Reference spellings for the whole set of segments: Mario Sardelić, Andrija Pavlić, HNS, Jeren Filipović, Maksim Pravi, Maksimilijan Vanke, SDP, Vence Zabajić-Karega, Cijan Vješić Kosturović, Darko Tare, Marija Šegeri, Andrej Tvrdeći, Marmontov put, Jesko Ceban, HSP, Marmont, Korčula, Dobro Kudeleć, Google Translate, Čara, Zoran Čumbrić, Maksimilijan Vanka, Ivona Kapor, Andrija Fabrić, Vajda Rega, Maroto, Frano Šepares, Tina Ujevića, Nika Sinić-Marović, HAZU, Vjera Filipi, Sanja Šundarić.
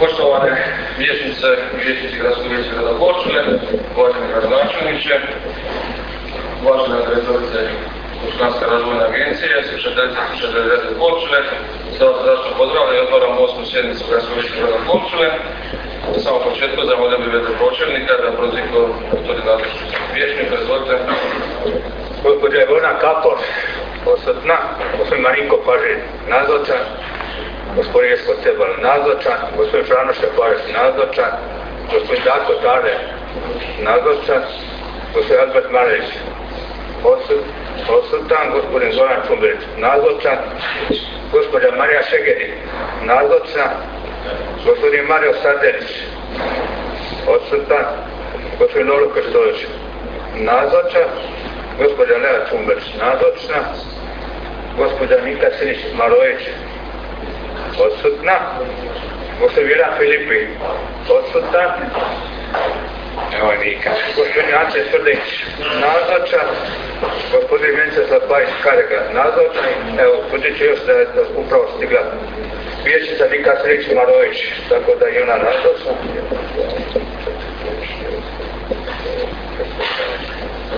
Poštovane vijećnice i vijećnici Gradskog vijeća grada Korčule, uvaženi gradonačelniče, uvažena direktorice Korčulanske razvojne agencije, slušateljice i slušatelji grada Korčule, sve vas srdačno pozdravljam i otvaram 8. sjednicu Gradskog vijeća grada Korčule. Na samom početku zamolim bih Velju Pročelnika da proziko utvrdi nadležnost vijećnika. Izvolite. Gospođa Ivona Kapor, odsutna, gospodin Marinko Pažin, nazočan, gospodin Jesko Ceban, nazočan, gospodin Frano Šepares, nazočan, gospodin Darko Tare, nazočan, gospodin Albert Marelić, odsutan, gospodin Zoran Čumbrić, nazočan, gospođa Marija Šegeri, nazočan, gospodin Mario Sardelić, odsutan, gospodin Olu Krstović, nazočan, gospođa Lea Čumbrić, nazočna, gospođa Nika Sinić-Marović, odsutna, gospođa Vjera Filipi, odsutna, evo Nika, gospođa Ante Srdić, nazoča, gospođa Vence Zabajić-Karega, nazočna, evo, budući još da je upravo stigla vijećnica Nika Sinić-Marović, tako da je ona nazočna.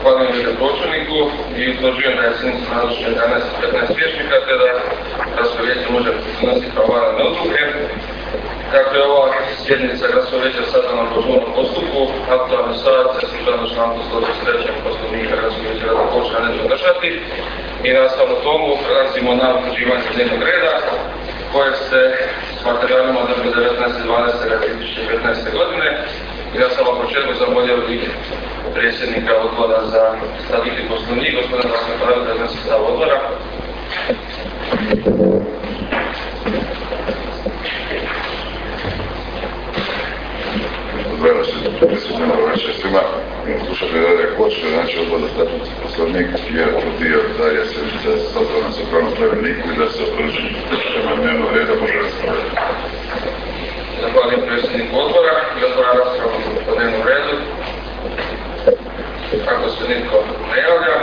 Hvala mi Pročelniku i utvrđujem da je sjednica nazočno 11-15 vijećnika, te da Gradsko vijeće može donositi pravovaljane odluke. Dakle, ova sjednica Gradskog vijeća je sazvana po žurnom postupku, aktualni sat se sukladno članku 123. Poslovnika Gradskog vijeća grada Korčule neće održati i nastavno tomu prelazimo na utvrđivanje dnevnog reda koje se s materijalima od 19.12.2015. godine. Ja sam vam početno zamolio i predsjednika odbora za statut i poslovnik, gospodina Maksima Pravi, da znam se stav odbora. Zdravljamo se prisutnima večerstvima, slušatelji radija Korčule, znači odbor za statut i poslovnik je utvrdio da je sjednica sazvana sukladno pravilniku i da se o utvrđenim točkama dnevnog reda može raspravljati. Zahvaljujem predsjedniku odbora i otvaram raspravu po dnevnom redu. Ako se nitko ne javlja,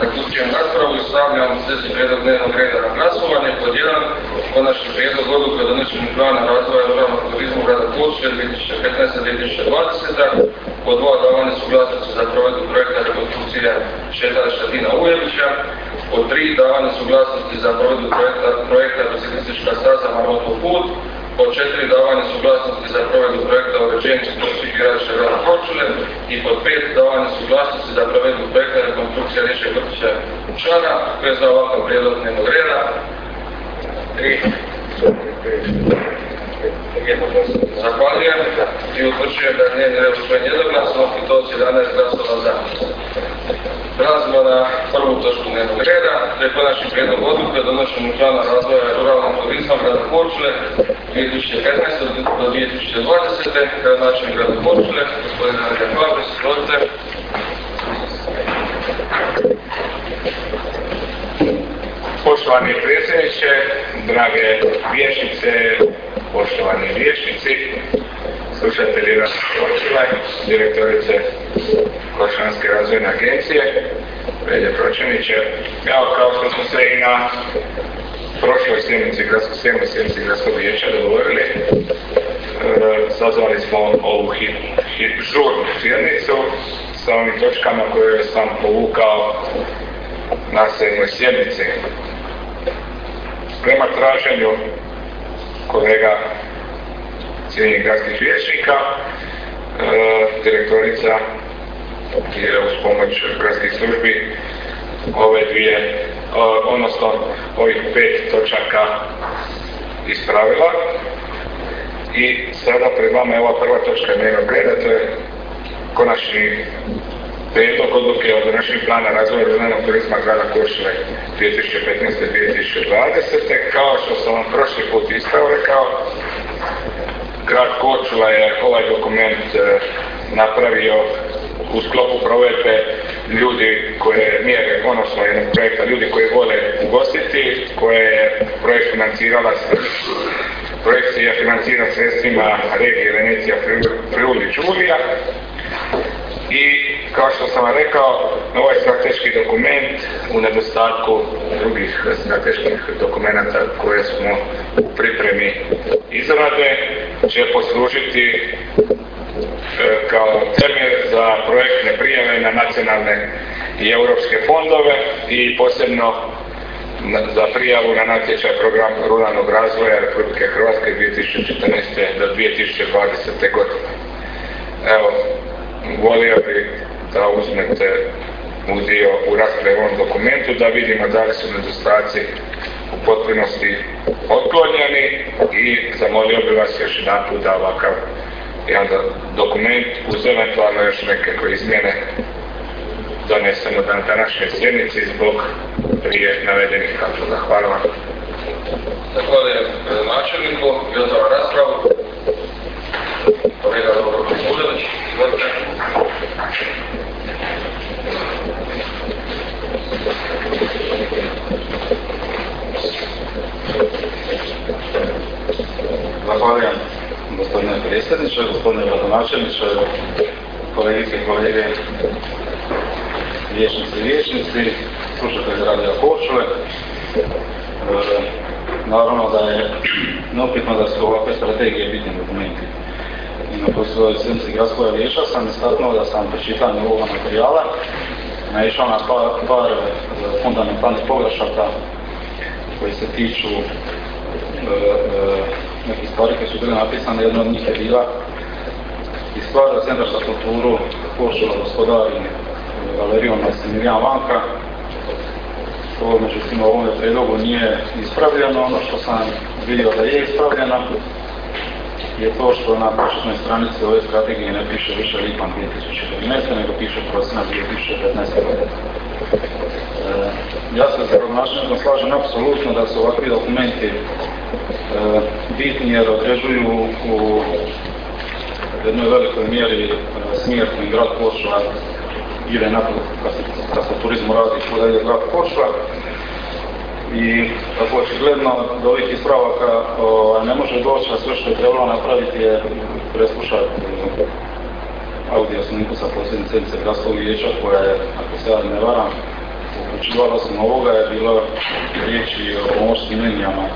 zaključujem raspravu i stavljam sljedeći prijedlog dnevnog reda na glasovanje. Pod 1. Konačni prijedlog odluke o donošenju plana razvoja ruralnog turizma grada Korčule 2015-2020. Pod 2. Davanje suglasnosti za provedbu projekta rekonstrukcije šetališta Tina Ujevića. Pod 3. Davanje suglasnosti za provedbu projekta biciklistička staza Marmontov put. Pod 4. Davanje suglasnosti za provedbu projekta uređenja sportskih igrališta grada Korčule i pod 5. Davanje suglasnosti za provedbu projekta rekonstrukcija dječjeg vrtića Čara, koji je za ovakav prijedlog dnevnog reda. 3. Zahvaljujem i utvrđujem da je dnevni red usvojen jednoglasno i to 11 glasova za. Prelazimo na prvu točku dnevnog reda, to je konačni prijedlog odluke o donošenju plana razvoja ruralnog turizma grada Korčule 2015-2020. Gradonačelnik grada Korčule, gospodin Andrija Fabrić, izvolite. Poštovani predsjedniče, drage vijećnice, poštovani vijećnici, slušatelji grada Korčule, direktorice Korčulanske razvojne agencije, Velja Pročenića. Evo, kao što smo se i na prošloj sjednici Gradskog vijeća dogovorili, sazvali smo ovu žurnu sjednicu sa onim točkama koje sam povukao na 7. sjednici. Prema traženju kolega cijenjenih gradskih vijećnika, direktorica je uz pomoć gradskih službi ove dvije, odnosno ovih 5 točaka ispravila i sada pred vama je ova prva točka dnevnog reda, to je konačni prijedlog odluke o donošenju plana razvoja ruralnog turizma grada Korčule 2015-2020. Kao što sam vam prošli put rekao, grad Korčula je ovaj dokument napravio u sklopu provedbe ljudi koje mjere, odnosno jednog projekta, ljudi koji vole ugostiti, koje je projekt financirala, projekt je financiran sredstvima regije Venecija Friuli Giulija i kao što sam vam rekao, ovaj strateški dokument u nedostatku drugih strateških dokumenta koje smo u pripremi izrade će poslužiti kao temelj za projektne prijave na nacionalne i europske fondove i posebno za prijavu na natječaj program ruralnog razvoja Republike Hrvatske 2014. do 2020. godine. Evo, volio bih da uzmete udio u raspravu u ovom dokumentu, da vidimo da li su nedostaci u potpunosti otklonjeni i zamolio bih vas još jedanput da ovakav jedan dokument uz eventualno još neke koje izmjene donesemo na današnjoj sjednici zbog prije navedenih razloga. Hvala vam. Zahvaljujem načelniku. Otvaram raspravu. Kolega Dobro Kudeleć, izvolite. Zahvaljujem gospodine predsjedniče, gospodine gradonačelniče, kolegice i kolege, vijećnici i vijećnici, slušatelji radija Korčule. Naravno da je neupitno da su ovakve strategije bitni dokumenti. I na svojoj sjednici gradskog vijeća sam istaknuo da sam pri čitanju ovoga materijala naišao na par fundamentalnih pogrešaka koji se tiču nekih stvari koje su bile napisane. Jedna od njih je bila i stvar da Centar za kulturu Korčula gospodari galerijom Maksimilijan Vanka. To međutim u ovom prijedlogu nije ispravljeno. Ono što sam vidio da je ispravljeno je to što na početnoj stranici ove strategije ne piše više lipanj 2014, nego piše prosinac 2015. godine. Ja se zbog načinima slažem apsolutno da su ovakvi dokumenti bitni jer određuju u jednoj velikoj mjeri smjer koji grad Korčula ide naprijed kad se turizmu radi kuda ide grad Korčula. I tako očigledno do ovih ispravaka ne može doći, a sve što je trebalo napraviti je preslušati audio snimku sa posljednje sjednice gradskog vijeća koja je, ako se ja ne varam, uključivala osim ovoga je bilo riječi o pomorskim linijama,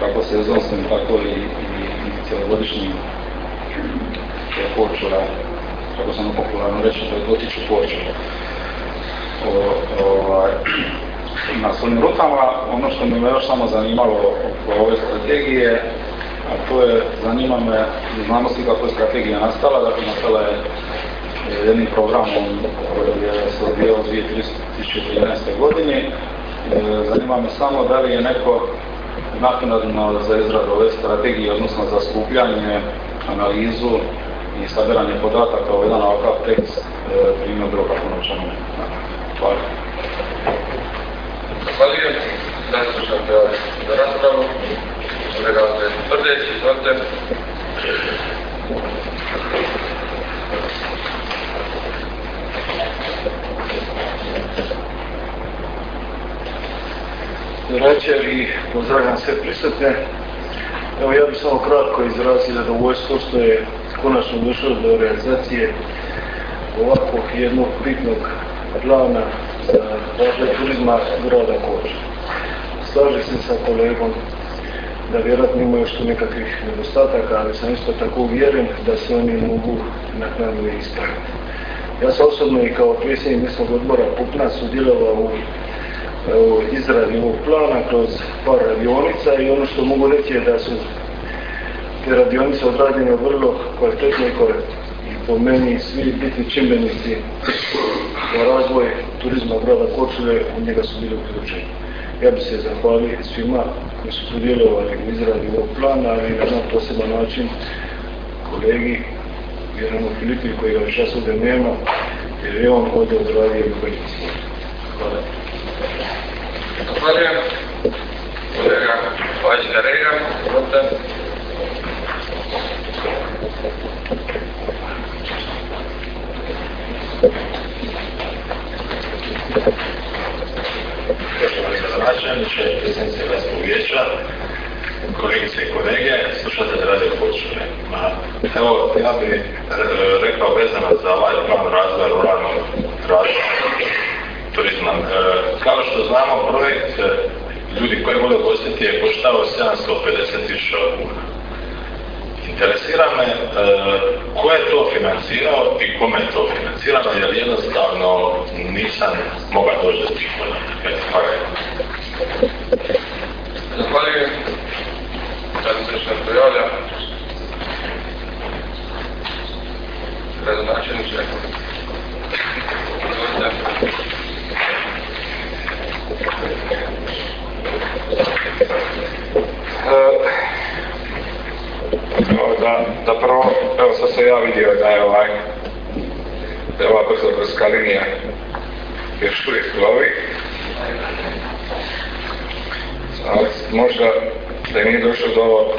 kako sezonskim, tako i cijelogodišnjim Korčula, kako sam popularno reći, da dotiču Korčula na svojim rutama. Ono što me još samo zanimalo oko ove strategije, a to je, zanima me, znamo svi kako je strategija nastala. Dakle, nastala je jednim programom koji je se odvijao u 2013. godini. Zanima me samo da li je neko naknadno za izradu ove strategije, odnosno za skupljanje, analizu i sabiranje podataka o jedan ovakav tekst primio droga ponoćanom. Hvala. Zahvaljujem. Dajem slušam te za raspravu. Kolega Andrej Tvrdeći, izvolite. Dobraćer i pozdravljam sve prisutne. Evo, ja bih samo kratko izrazio zadovoljstvo što je konačno došlo do realizacije ovakvog jednog bitnog plana za razvoj turizma grada Korčule. Slažem se sa kolegom da vjerojatno ima još tu nekakvih nedostataka, ali sam isto tako uvjeren da se oni mogu naknadno ispraviti. Ja sam osobno i kao predsjednik mjesnog odbora Pupna sudjelovao u izradi ovog plana kroz par radionica i ono što mogu reći je da su te radionice odrađene vrlo kvalitetno i korektno. Po meni svi bitni čimbenici za razvoj turizma grada Korčule u njega su bili uključeni. Ja bih se zahvalio svima koji su sudjelovali u izradi ovog plana, ali na jedan poseban način kolegi Jerenu Filipoviću koji ga čas ovdje nema, jer je on ovdje odradio veliki posao. Hvala. Zahvaljujem. Kolega Vajda Rega, izvolite. Poštovani gradonačelniče, predsjedniče gradskog vijeća, kolegice i kolege, slušatelji Radio Korčule. Evo, ja bih rekao vezano za ovaj plan razvoja ruralnog turizma. Kao što znamo, projekt ljudi koji vole gostiti je koštao 750.000 kuna. Interesira me ko je to financirao i kome je to financirano, jer jednostavno nisam mogao doći do tih podataka. Zahvaljujem. Da prvo, evo sad sam ja vidio da je ova brzobrodska linija još uvijek plovi, ali možda da nije došlo do ovo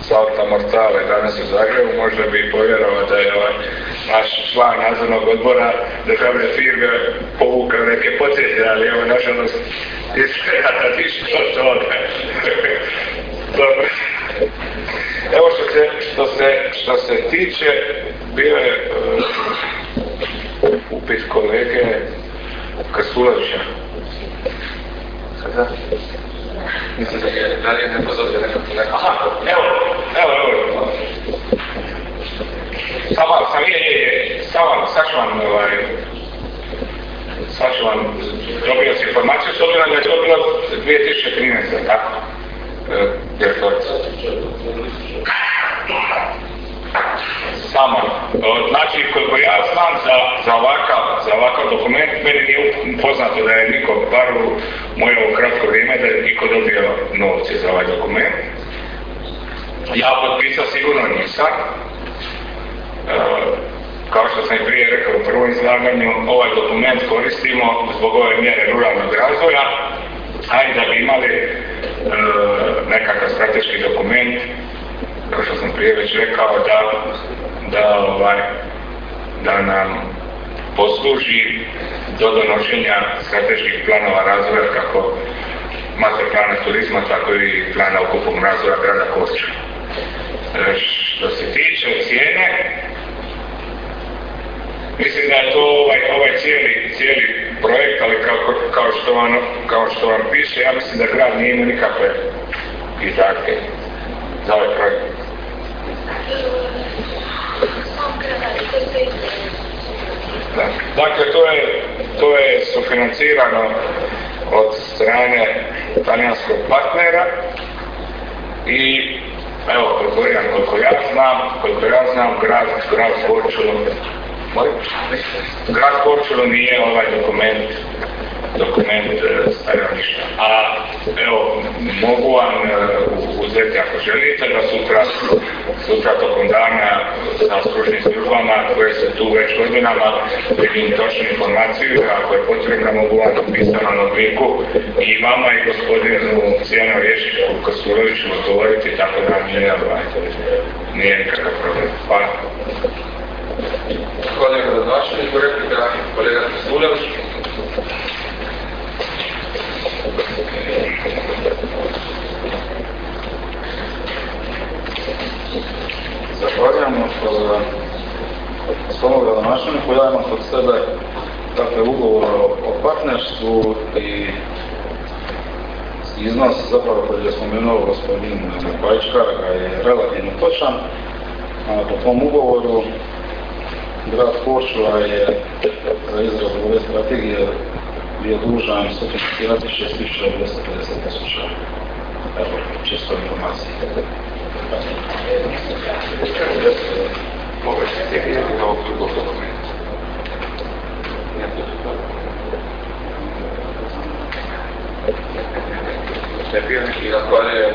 salta mortale danas u Zagrebu, možda bi i povjerovao da je naš član nadzornog odbora državne firme povukao neke poteze, ali evo nažalost izgleda ništa od toga. Dobro. Evo što se tiče, bio je upit kolege Krstulovića. Sada? Mislim da je dalje ne pozovio nekako. Aha, evo. Sad ću vam dobio si informaciju, s obzirom da je to bilo 2013, tako? Samo, znači koliko ja znam za ovakav dokument, meni nije poznato da je niko, bar u moje kratko vrijeme, da je niko dobio novce za ovaj dokument. Ja potpisao sigurno nisam. Kao što sam i prije rekao u prvom izlaganju, ovaj dokument koristimo zbog ove mjere ruralnog razvoja, ali da bi imali nekakav strateški dokument, kao što sam prije već rekao, da nam posluži do donošenja strateških planova razvoja, kako master plana turizma, tako i plana ukupnog razvoja grada Korčule. Što se tiče cijene, mislim da je to ovaj cijeli projekt, ali kao što vam piše, ja mislim da grad nije imao nikakve izdatke za ovaj projekt. Da. Dakle, to je sufinancirano od strane talijanskog partnera i evo, koliko ja znam, grad Korčulu. Grad Korčula nije ovaj dokument stajališta. A evo, mogu vam uzeti ako želite da sutra tokom dana sa stručnim službama koje su tu već godinama vidim točnu informaciju, ako je potrebno mogu vam u pisanom obliku i vama i gospodinu Cijanu Vješiću Kosturoviću odgovoriti, tako da nije nikakav problem. Hvala. Zahvaljujem gradonačelniku, replika kolega Krstulović. Zahvaljujem svojom gradonačelniku, ja imam kod sebe dakle ugovor o partnerstvu i iznos zapravo koji je spomenuo gospodin Pajić Karaga je relativno točan. Po tom ugovoru grad Korčula je za izradu ove strategije bio dužan sufinancirati 6.250.000 eura, čisto informacije. Ovo je strategija i ovog drugog dokumenta. Ne bio neki zahvaljujem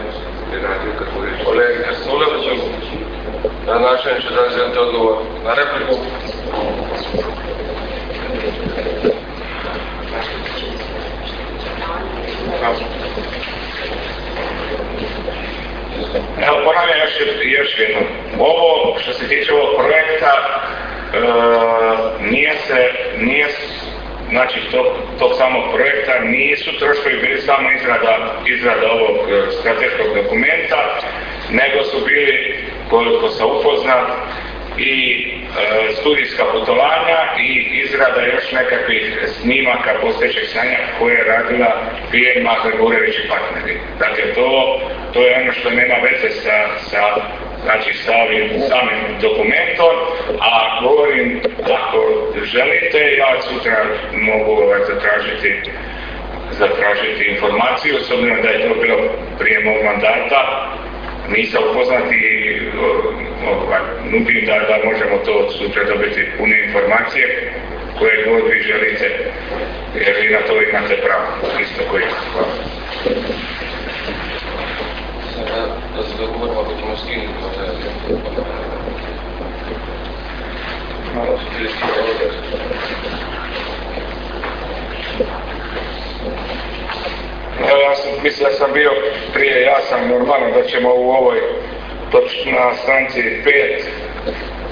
radio Krstuloviću. Kolegi Krstuloviću, gradonačelniče, da li želite odgovor na repliku? Evo, ponavljam još jednom. Ovo, što se tiče ovog projekta, nije se znači tog samog projekta, nisu troškovi bili samo izrada ovog strateškog dokumenta, nego su bili, koliko sam upoznat, i studijska putovanja i izrada još nekakvih snimaka postojećeg stanja koje je radila firma Grgurević i partneri. Dakle, to je ono što nema veze sa samim dokumentom, a govorim, ako želite, ja sutra mogu zatražiti informaciju, s obzirom da je to bilo prije mog mandata. Nisam upoznati i nudim da možemo to sutra dobiti pune informacije koje god vi želite, jer vi na to imate pravo, isto koji je. Hvala. Da se dogovorimo, ako ćemo skinuti malo su priliski ovoga. Evo, ja sam mislio da sam bio prije jasan, normalno da ćemo u ovoj točna stranici 5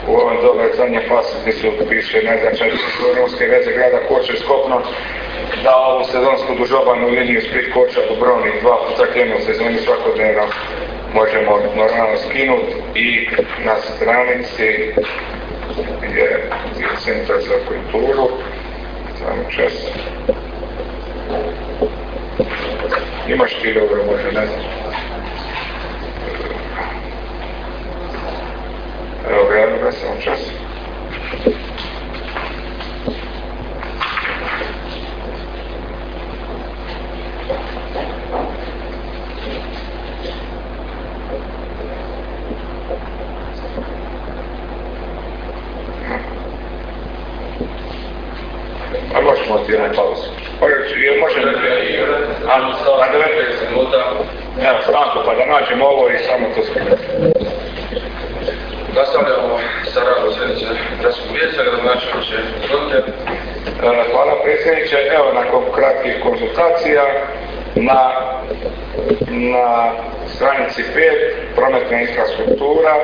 u ovom dobre zadnje pasnicu piše najznačajnije ekonomske veze grada Korče s kopnom, da ovu sezonsku dužobanu liniju Split Korča Dubrovnik 2 puta krenu u sezoni svakodnevno možemo normalno skinuti i na stranici je Centar za kulturu, samo čas. Imaš ti dobro, može, ne znam. Evo ga, samo čas. A možemo ti jednu pauzu. Možemo na 19 minuta. Evo, stanku pa da nađemo ovo i samo to skupiti. Nastavljamo sa radom srednice Gradskog vijeća, gradonačelniče. Hvala predsjedniče. Evo, nakon kratkih konzultacija na stranici 5 prometna infrastruktura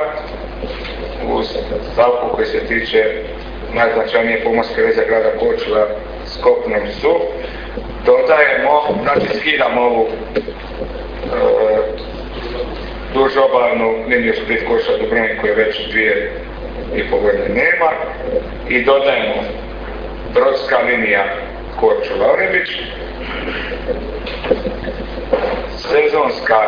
u stavku koji se tiče najznačajnije pomorske veze grada Korčula s kopnom su, dodajemo, znači skidamo ovu duž obalnu liniju Split Korčula Dubrovnik koje već 2,5 godine nema i dodajemo brodska linija Korčula Orebić, sezonska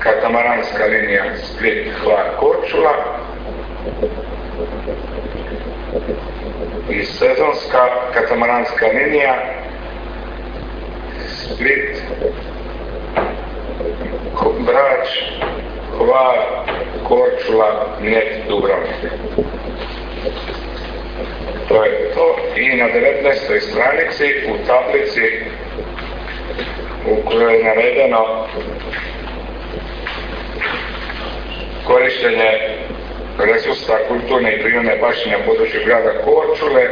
katamaranska linija Split Hvar Korčula i sezonska katamaranska linija Split Brač Hvar Korčula Mljet Dubrovnik. To je to. I na 19. stranici u tablici u kojoj je navedeno korištenje resursa kulturne i prirodne baštine na području grada Korčule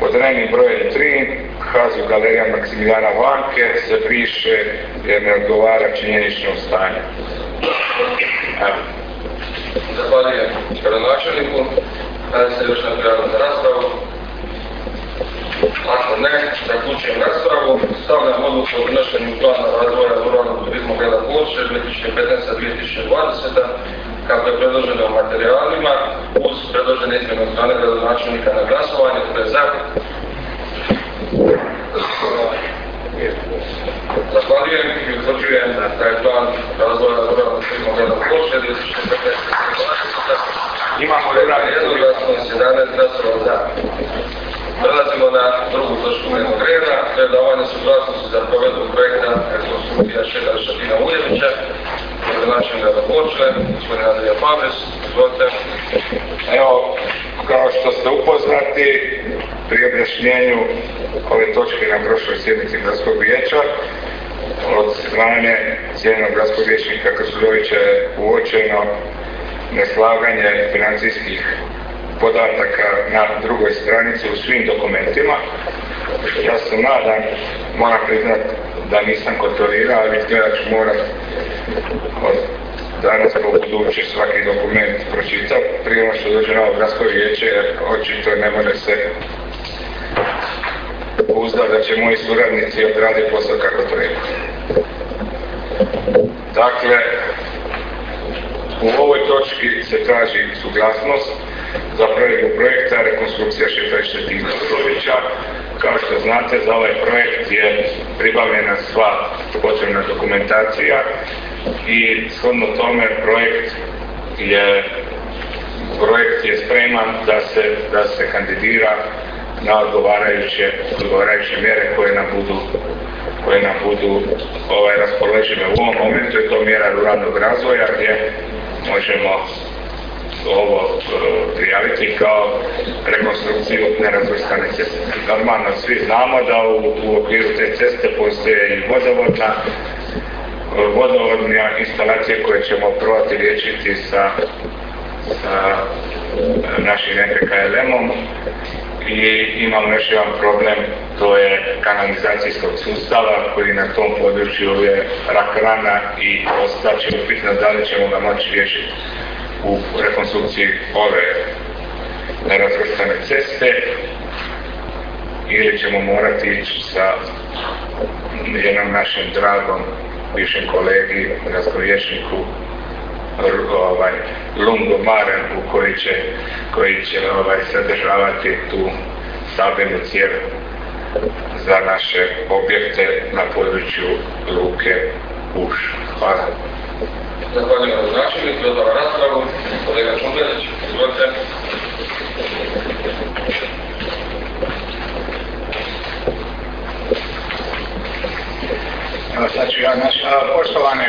pod rednim brojem 3 HAZU Galerija Maksimilijana Vanke se briše jer ne odgovara činjeničnom stanju. Zahvaljujem gradonačelniku. Nadam se još nadgradom za raspravu. Ako ne, zaključujem raspravu. Stavljam odluku o donošenju plana razvoja ruralnog turizma grada Korče 2015-2020. Kako je predloženo u materijalima, uz predložene izmjene od strane gradonačelnika na glasovanje, to je za. Zahvaljujem i utvrđujem da je plan razvoja ruralnog turizma grada Korče 2015-2020. Imamo jednoglasno 17 glasova za. Prelazimo na drugu točku dnevnog reda, to je davanje suglasnosti za provedbu projekta rekonstrukcija šetališta Tina Ujevića, gradonačelnika grada Korčule, gospodin Andrija Pavlić, izvolite. Evo, kao što ste upoznati, pri objašnjenju ove točke na prošloj sjednici Gradskog vijeća, od strane cijenjenog gradskog vijećnika Krstulovića je uočeno neslaganje financijskih podataka na drugoj stranici u svim dokumentima. Ja se nadam, moram priznat da nisam kontrolirao, ali izgleda ću morat od danas po budući svaki dokument pročitati prije ono što dođe na ovo gradsko vijeće, jer očito ne može se u pouzda da će moji suradnici odraditi posao kako treba. Dakle, u ovoj točki se traži suglasnost za provedbu projekta rekonstrukcija šetališta Tina Ujevića. Kao što znate, za ovaj projekt je pribavljena sva potrebna dokumentacija i shodno tome projekt je spreman da se kandidira na odgovarajuće mjere koje nam budu raspoložive. U ovom momentu je to mjera ruralnog razvoja gdje možemo ovo prijaviti kao rekonstrukciju nerazvrstane ceste. Normalno svi znamo da u okviru te ceste postoje i vodovodna instalacija koje ćemo probati riješiti sa našim NPKLM-om i imamo još jedan problem, to je kanalizacijskog sustava koji na tom području je rak rana i ostaće upitno da li ćemo ga moći riješiti u rekonstrukciji ove nerazvrstane ceste ili ćemo morati ići sa jednom našim dragom bivšem kolegi, gradskovijećniku Lungomarenku koji će sadržavati tu stabilnu cijev za naše objekte na području luke Uš. Hvala. Zahvaljujem na značenju, odbora raspravu, kolega Čumbelić, izvolite. Poštovane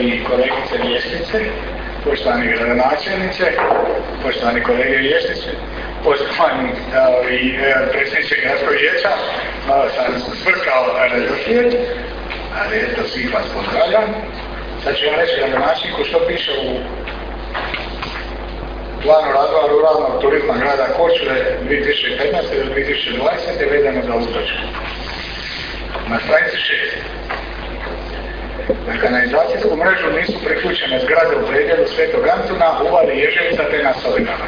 i kolegice vijećnice, poštovani gradonačelnice, poštovani kolege vijećnici, poštovani predsjedniče Gradskog vijeća, malo sam svrkao radoslijed, ali eto svih vas pozdravljam. Sad ću vam reći gradonačelniku što piše u planu razvoja ruralnog turizma grada Korčule 2015. do 2020. vezano za ovu točku. Na stranici 6. Na kanalizacijsku mrežu nisu priključene zgrade u predjelu Svetog Antuna, uvali Ježevica te na Solinama.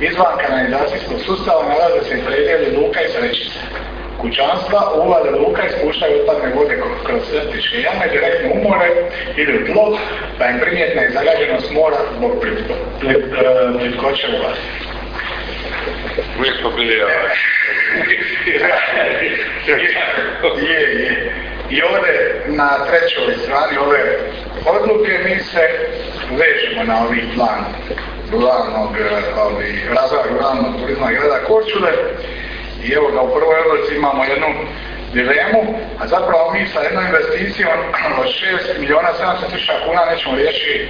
Izvan kanalizacijskog sustava nalaze se predjeli luka i srećice. Kućanstva uvale luka i spuštaju otpadne vode kroz septičke jame direktno u more ili u tlo, pa im primjetna je zagađenost mora zbog plitkoće uvali. Uvijek smo bili Je. I ovdje na trećoj strani ove odluke mi se vežemo na ovaj plan razvoja ruralnog turizma grada Korčule i evo ga u prvoj odluci imamo jednu dilemu, a zapravo mi sa jednom investicijom od 6.700.000 kuna nećemo riješiti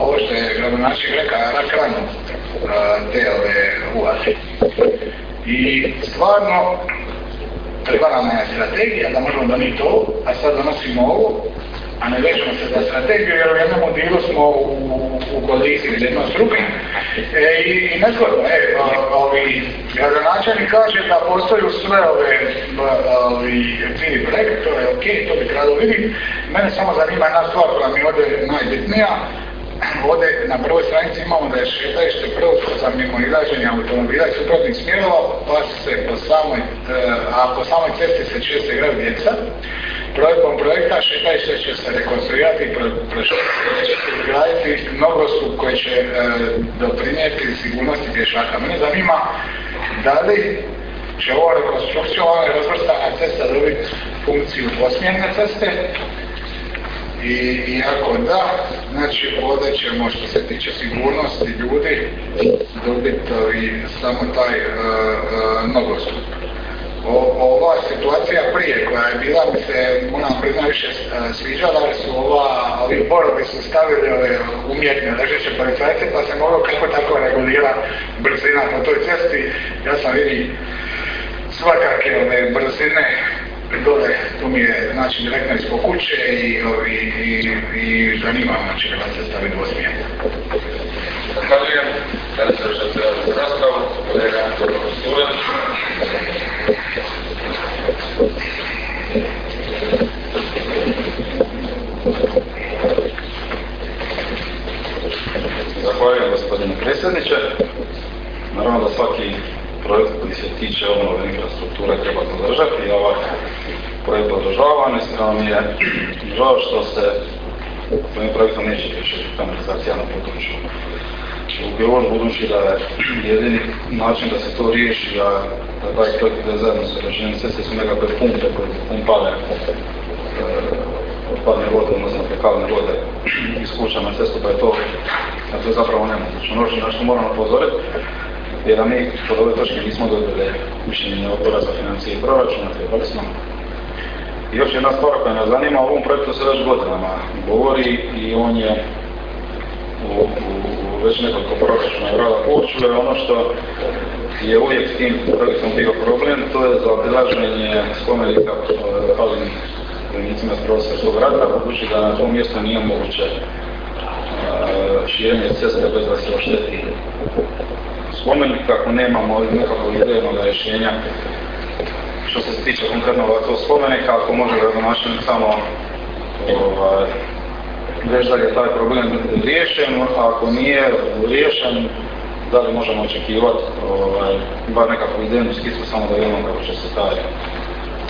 ovo što je gradonačelnik rekao, rak ranu te uvale. I stvarno treba nam je strategija da možemo donijeti ovo, a sad donosimo ovo, a ne vežemo se za strategiju jer u jednom dilu smo u koaliciji jedno s drugim. I nezgodno, gradonačelnik kaže da postoju sve ove projekte, to je ok, to bi trebalo vidjeti. Mene samo zanima jedna stvar koja mi je ovdje najbitnija. Ovdje na prvoj stranici imamo da je šetalište prvo za mimoilaženje automobila i suprotnih smjerova, po samoj cesti se često igraju djeca. Provedbom projekta šetalište će se rekonstruirati i izgraditi nogostup koji će doprinijeti sigurnosti pješaka. Mene zanima da li će ova rekonstrukcija, ova razvrstana cesta dobiti funkciju dvosmjerne ceste. I ako da, znači ovdje ćemo što se tiče sigurnosti ljudi dobiti samo taj nogostup. Ova situacija prije koja je bila mi se, moram priznati, više sviđala jer su ovi borovi su stavili umjetne ležeće policajce pa se moglo kako tako regulira brzina po toj cesti. Ja sam vidio svakakve brzine dole, tu mi je znači direktno ispod kuće i zanimam znači da se stavi dvosmjerno. Zahvaljujem, da se vršate raspravu, kolega Antonov Sturan. Zahvaljujem gospodine predsjedniče. Naravno da svaki projekt koji se tiče obnove infrastrukture treba podržati i ovaj projekt podržavam. Iskreno mi je žao što se ovim projektom neće riješiti kanalizacija na području. U Bjelovaru budući da je jedini način da se to riješi, a da taj projekt ide zajedno sa rješenjem ceste su nekakve pumpe koje pumpale odpadne vode, odnosno fekalne vode iz kuća na cestu, pa je to, na to je zapravo nemogućno. Noći na što moramo upozoriti, jer da mi pod ove točke nismo dobili mišljenje Odbora za financije i proračuna, trebali smo. I još jedna stvar koja nas zanima, o ovom projektu se već godinama govori i on je u već nekoliko proračuna grada Korčule. Ono što je uvijek s tim projektom bio problem, to je za obilaženje spomenika palim vojnicima s Prvog svjetskog rata, budući da na tom mjestu nije moguće širenje ceste bez da se ošteti spomenik. Kako nemamo nekakvog idejnog rješenja što se tiče konkretno ovakvog spomenika, ako može gradonačelnik samo reći da je taj problem riješen, a ako nije riješen, da li možemo očekivati bar nekakvu idejnu skicu samo da vidimo kako će se taj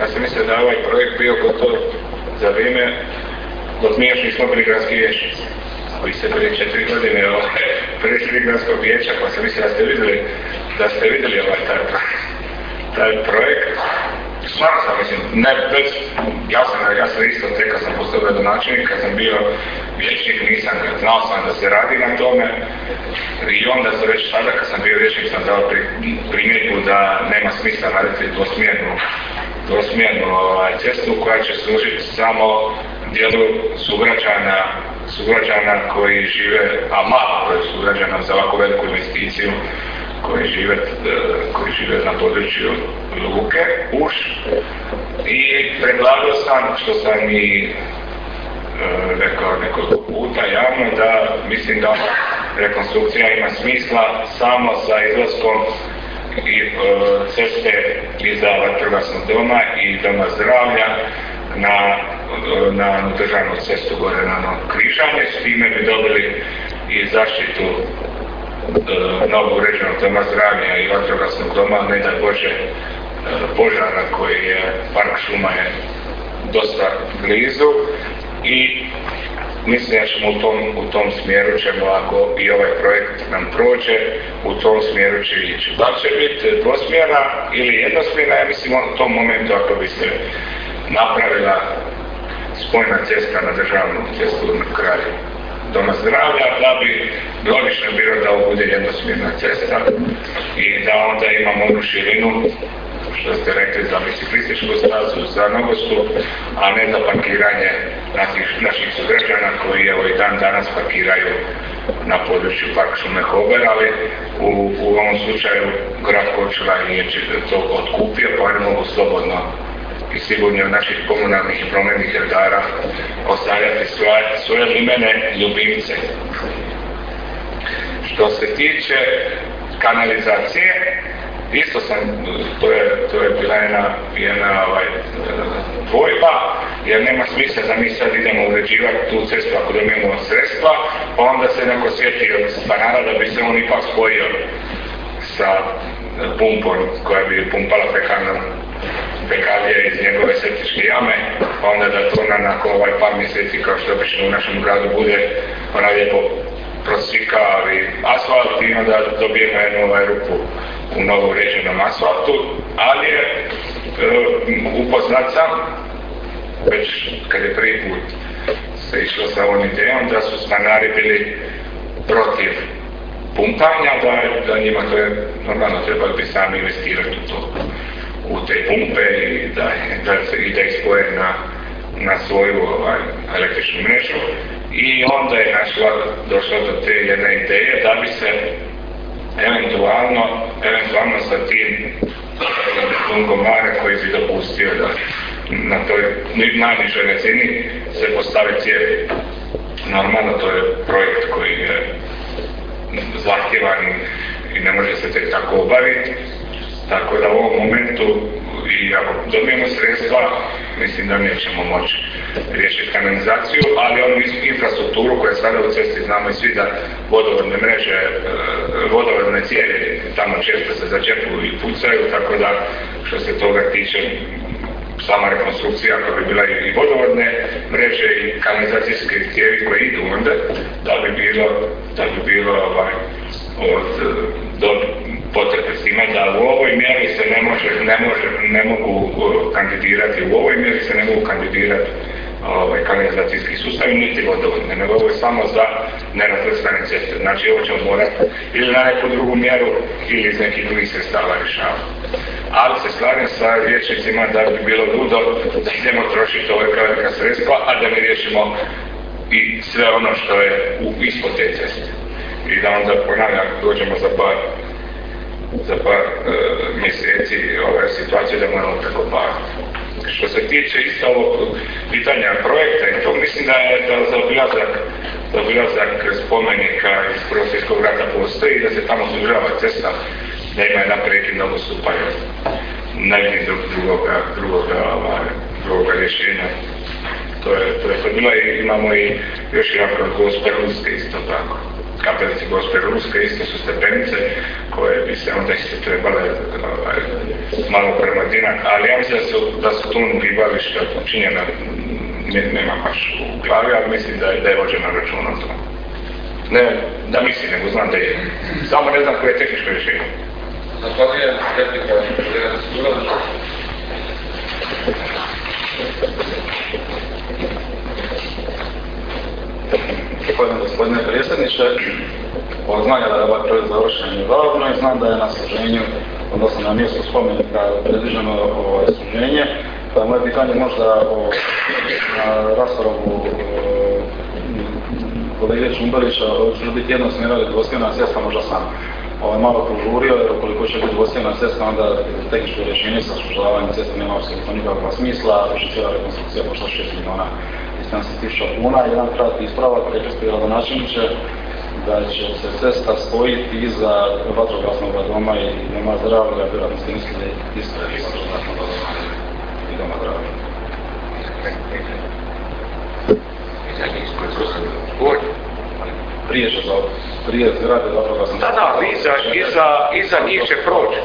ja sam mislio da je ovaj projekt bio gotov za vrijeme dok mi još nismo bili gradski vijećnici. Koji ste prije 4 godine prešli Gradskog vijeća, pa sam mislio da ste vidjeli ovaj taj projekt. Stvarno sam mislim, ja sam isto te kad sam postao gradonačelnik, kad sam bio vijećnik, znao sam da se radi na tome i onda sam već sada kad sam bio vijećnik sam dao primjedbu da nema smisla raditi dvosmjernu cestu koja će služiti samo dijelu sugrađana koji žive, a malo broju sugrađana za ovakvu veliku investiciju koji žive na području Luke, Uš. I predlagao sam, što sam i rekao nekoliko puta javno, da mislim da rekonstrukcija ima smisla samo sa izlaskom i ceste iza Vatrogasnog doma i Doma zdravlja na državnu cestu gore na Novo Križanje. S time bi dobili i zaštitu novo uređenog Doma zdravlja i Vatrogasnog doma, ne da Bože požara koji je park šuma je dosta blizu i mislim da ćemo u tom smjeru ćemo, ako i ovaj projekt nam prođe, u tom smjeru će ići. Da će biti dvosmjera ili jednosmjera, ja mislim u tom momentu ako bi se napravila spojna cesta na državnu cestu na kraju Doma zdravlja, da bi logično bilo da ovo bude jednosmjerna cesta i da onda imamo onu širinu, što ste rekli, za biciklističku stazu, za nogostup, a ne za parkiranje naših sugrađana koji evo i dan danas parkiraju na području Park Šume Hober, ali u ovom slučaju grad Korčula nije to otkupio, pa oni mogu slobodno i sigurno od naših komunalnih i prometnih redara ostavljati svoje limene ljubimce. Što se tiče kanalizacije, isto sam, to je bila jedna dvojba, jer nema smisla da mi sad idemo uređivati tu cestu ako dobijemo sredstva, pa onda se neko sjetio banala da bi se on ipak spojio sa pumpom koja bi pumpala fekalije iz njegove septičke jame, pa onda da to nakon par mjeseci, kao što obično u našem gradu bude, ona lijepo prosikavi asfalt i onda dobijemo jednu rupu u novo uređenom asfaltu, ali je upoznat sam, već kad je prvi put se išlo sa ovom idejom, da su stanari bili protiv pumpanja, da njima to je normalno, trebali bi sami investirati u te pumpe i da ispoje na svoju električnu mrežu. I onda je došla do te jedne ideje da bi se eventualno eventualno sa tim lungomara koji bi dopustio da na toj najnižoj razini se postavi cijevi. Normalno to je projekt koji je zahtjevan i ne može se tek tako obaviti. Tako da u ovom momentu i ako dobijemo sredstva, mislim da nećemo moći riješiti kanalizaciju, ali onu infrastrukturu koja je sada u cesti, znamo i svi da vodovodne mreže, vodovodne cijevi tamo često se začepuju i pucaju, tako da što se toga tiče sama rekonstrukcija koja bi bila i vodovodne mreže i kanalizacijske cijevi koje idu onda, da bi bilo od potrebe s time da u ovoj mjeri se ne mogu kandidirati, u ovoj mjeri se ne mogu kandidirati kanalizacijski sustav niti vodovodne, nego ovo je samo za nerazvrstane ceste. Znači ovo ćemo morati ili na neku drugu mjeru ili iz nekih drugih sredstava rješavati. Ali se slažem sa vijećnicima da bi bilo ludo da idemo trošiti ove velika sredstva, a da ne riješimo i sve ono što je ispod te ceste. I da onda ponavljam, dođemo za par mjeseci ove situacije da moramo prekopavati. Što se tiče isto ovog pitanja projekta, i to mislim da je da zaobilazak spomenika iz Prvog svjetskog rata postoji i da se tamo sužava cesta, da ima jedan prekidnog odstupanja, ne vidim drugoga rješenja. To je bilo i imamo i još jedan projekt Gospe Ruske isto tako. Kapelice Gospe Ruske isto su stepenice koje bi se onda isto trebale malo premadinati, ali ja mislim da su tu gibališta učinjena, nema baš u glavi, ali mislim da je vođena računa o tome. Ne, da mislim, nego znam da je. Samo ne znam koje je tehničko rješenje. Zahvaljujem, replika, kolega Rasulova. Zahvaljujem gospodine predsjedniče. Znam da je ovaj projekt završen nedavno i znam da je na suženju, odnosno na mjestu spomenika, predviđeno suženje. Pa moje pitanje možda na raspravu kolege Čumbelića, ću biti jednosmjerna ili dvosmjerna cesta, možda sam malo požurio, jer ukoliko će biti dvosmjerna cesta, onda tehničko rješenje sa sužavanjem cesta nema apsolutno nikakva smisla, više cijela rekonstrukcija košta 6 milijuna i 70 tisuća kuna. Jedan kratki ispravak, rekli ste gradonačelniče da će se cesta spojiti iza vatrogasnog doma i doma zdravlja, vjerojatno ste mislili isto iza vatrogasnog doma i doma zdravlja. Prije zgrade vatrogasnog doma. Da, iza njih će proći.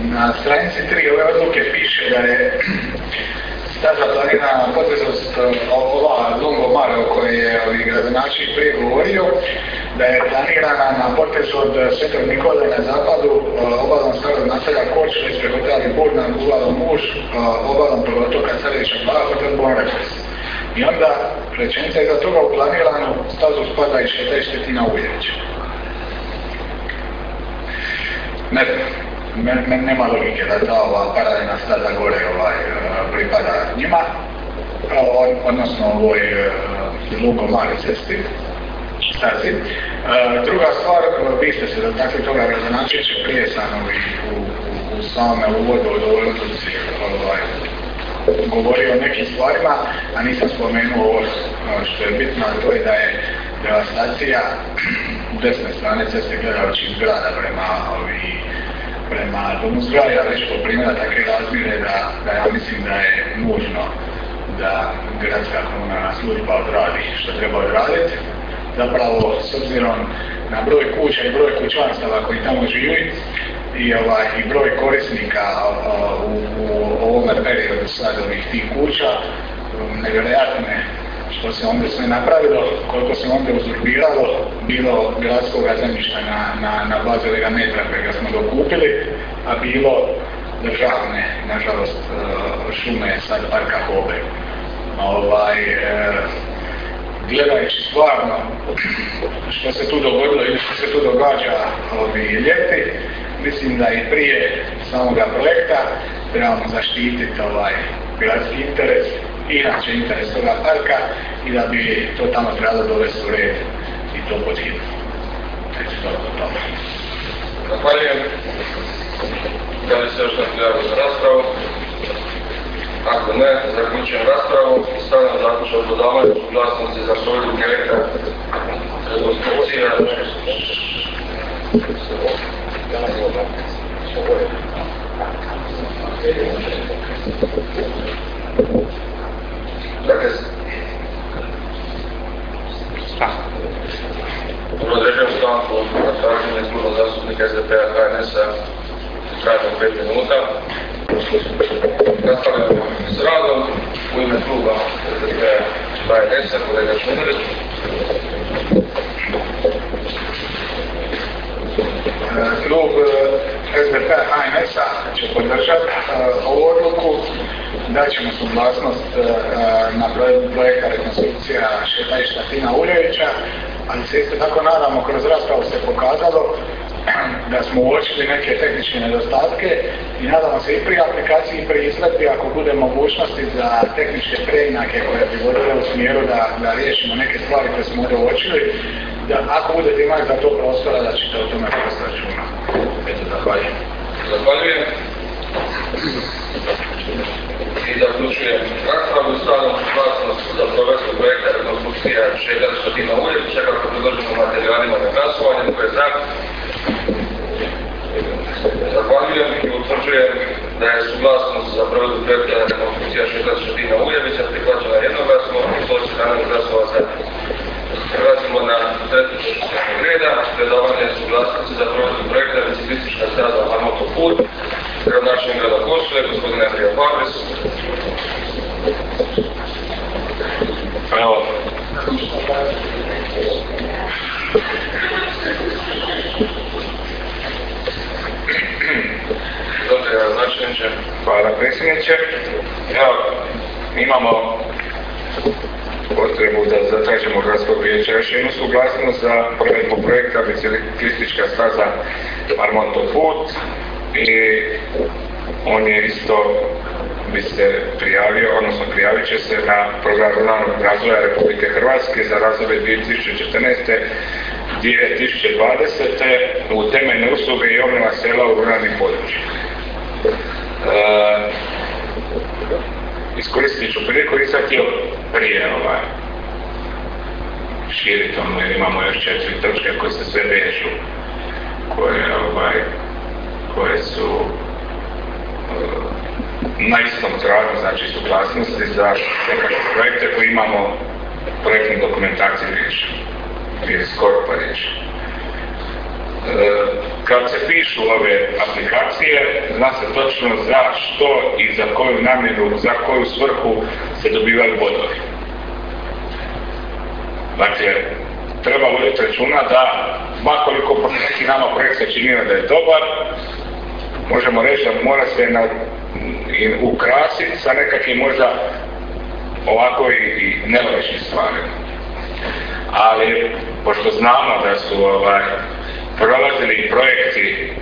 Na stranici 3 ove odluke piše da je staza planirana poteznost ova longomara o kojoj je gradonačelnik prije govorio, da je planirana na potezu od Svetog Nikole na zapadu, obalom starog naselja Korčule, isprekotali Burna, uvalom Muž, obalom prvotoka Crvića Baha, potem Bonrefes. I onda rečenica je za toga u planiranu stazu spada i šetešće Tina Ujevića. Ne znam. Nema logike da ta ova paralelna staza gore pripada njima, odnosno ovoj lungomari cesti stazi. Druga stvar, vi ste se dotakli toga gradonačelniče prije u samome uvodu od ovoj odluci govorio o nekim stvarima, a nisam spomenuo ovo što je bitno, a to je da je devastacija desne strane ceste gledajući iz grada prema domu zdravlja već poprimila takve razmjere da ja mislim da je nužno da gradska komunalna služba odradi što treba odraditi. Zapravo, s obzirom na broj kuća i broj kućanstava koji tamo živi i broj korisnika u ovome periodu sad ovih tih kuća, nevjerojatno je što se onda sve napravilo, koliko se onda uzurpiralo, bilo gradskog zemljišta na bazi lega metra kojega smo dokupili, a bilo državne, nažalost, šume sad parka Hobe. Gledajući stvarno što se tu dogodilo ili što se tu događa ljeti, mislim da i prije samoga projekta trebamo zaštititi gradski interes i inače interes toga parka i da bi to tamo trebalo dovesti u red i to pod hitno. Eto, toliko o tome. Zahvaljujem. Da li se još nešto javlja za raspravu? Ako ne, zaključujem raspravu. Stavljam zaključak o davanju suglasnosti za provedbu projekta rekonstrukcije. Dakle, određujem stanku na traženje Kluba zastupnika SDP-a HNS-a u krajnjem 5 minuta. Nastavljamo s radom u ime Kluba SDP-a HNS-a, kolega Šundrić. Klub SDP-a HNS-a će podržati ovu odluku. Daćemo suglasnost na projekta rekonstrukcija šetališta Tina Ujevića, ali se isto tako nadamo, kroz raspravu se pokazalo da smo uočili neke tehničke nedostatke i nadamo se i pri aplikaciji i pri izvedbi, ako bude mogućnosti za tehničke preinake koje bi vodile u smjeru da riješimo neke stvari koje smo ovdje uočili, da ako budete imali za to prostora, da ćete o tome prosto računa. Eto, zahvaljujem. Zahvaljujem. I zaključujem raspravu stavljam suglasnost za provedbu projekta rekonstrukcija šetališta Tina Ujevića kako predloženo materijalima na glasovanju koje je za. Zahvaljujem i utvrđujem da je suglasnost za provedbu projekta rekonstrukcija šetališta Tina Ujevića prihvaćena jednoglasno i 111 glasova za. Prelazimo na treću točku dnevnog reda, predavanje suglasnosti za provedbu projekta biciklistička staza Marmontov put, gradonačelnik grada Korčule, gospodin Andrija Pavlis. Evo. Dobre, gradonačelniče. Hvala predsjedniče. Evo, imamo potrebu da zatražimo Gradskog vijeća još jednu suglasnost za provedbu projekta biciklistička staza Marmontov put i on je isto bi se prijavio, odnosno prijavit će se na program ruralnog razvoja Republike Hrvatske za razdoblje 2014-2020 u temeljne usluge i obnova sela u ruralnim područjima. Iskoristit ću priliku i sad je prije širiti ono jer imamo još 4 točke koje se sve vežu, koje su na istom tragu, znači suglasnosti za nekakve projekte koje imamo projektnu dokumentaciju riješenu ili skoro pa riješenu. Kad se pišu ove aplikacije, zna se točno za što i za koju namjeru, za koju svrhu se dobivaju bodovi. Dakle, treba voditi računa da, makoliko neki nama projekt se čini da je dobar, možemo reći da mora se ukrasiti sa nekakvim možda ovako i nelogičnim stvarima. Ali, pošto znamo da su prolazili projekti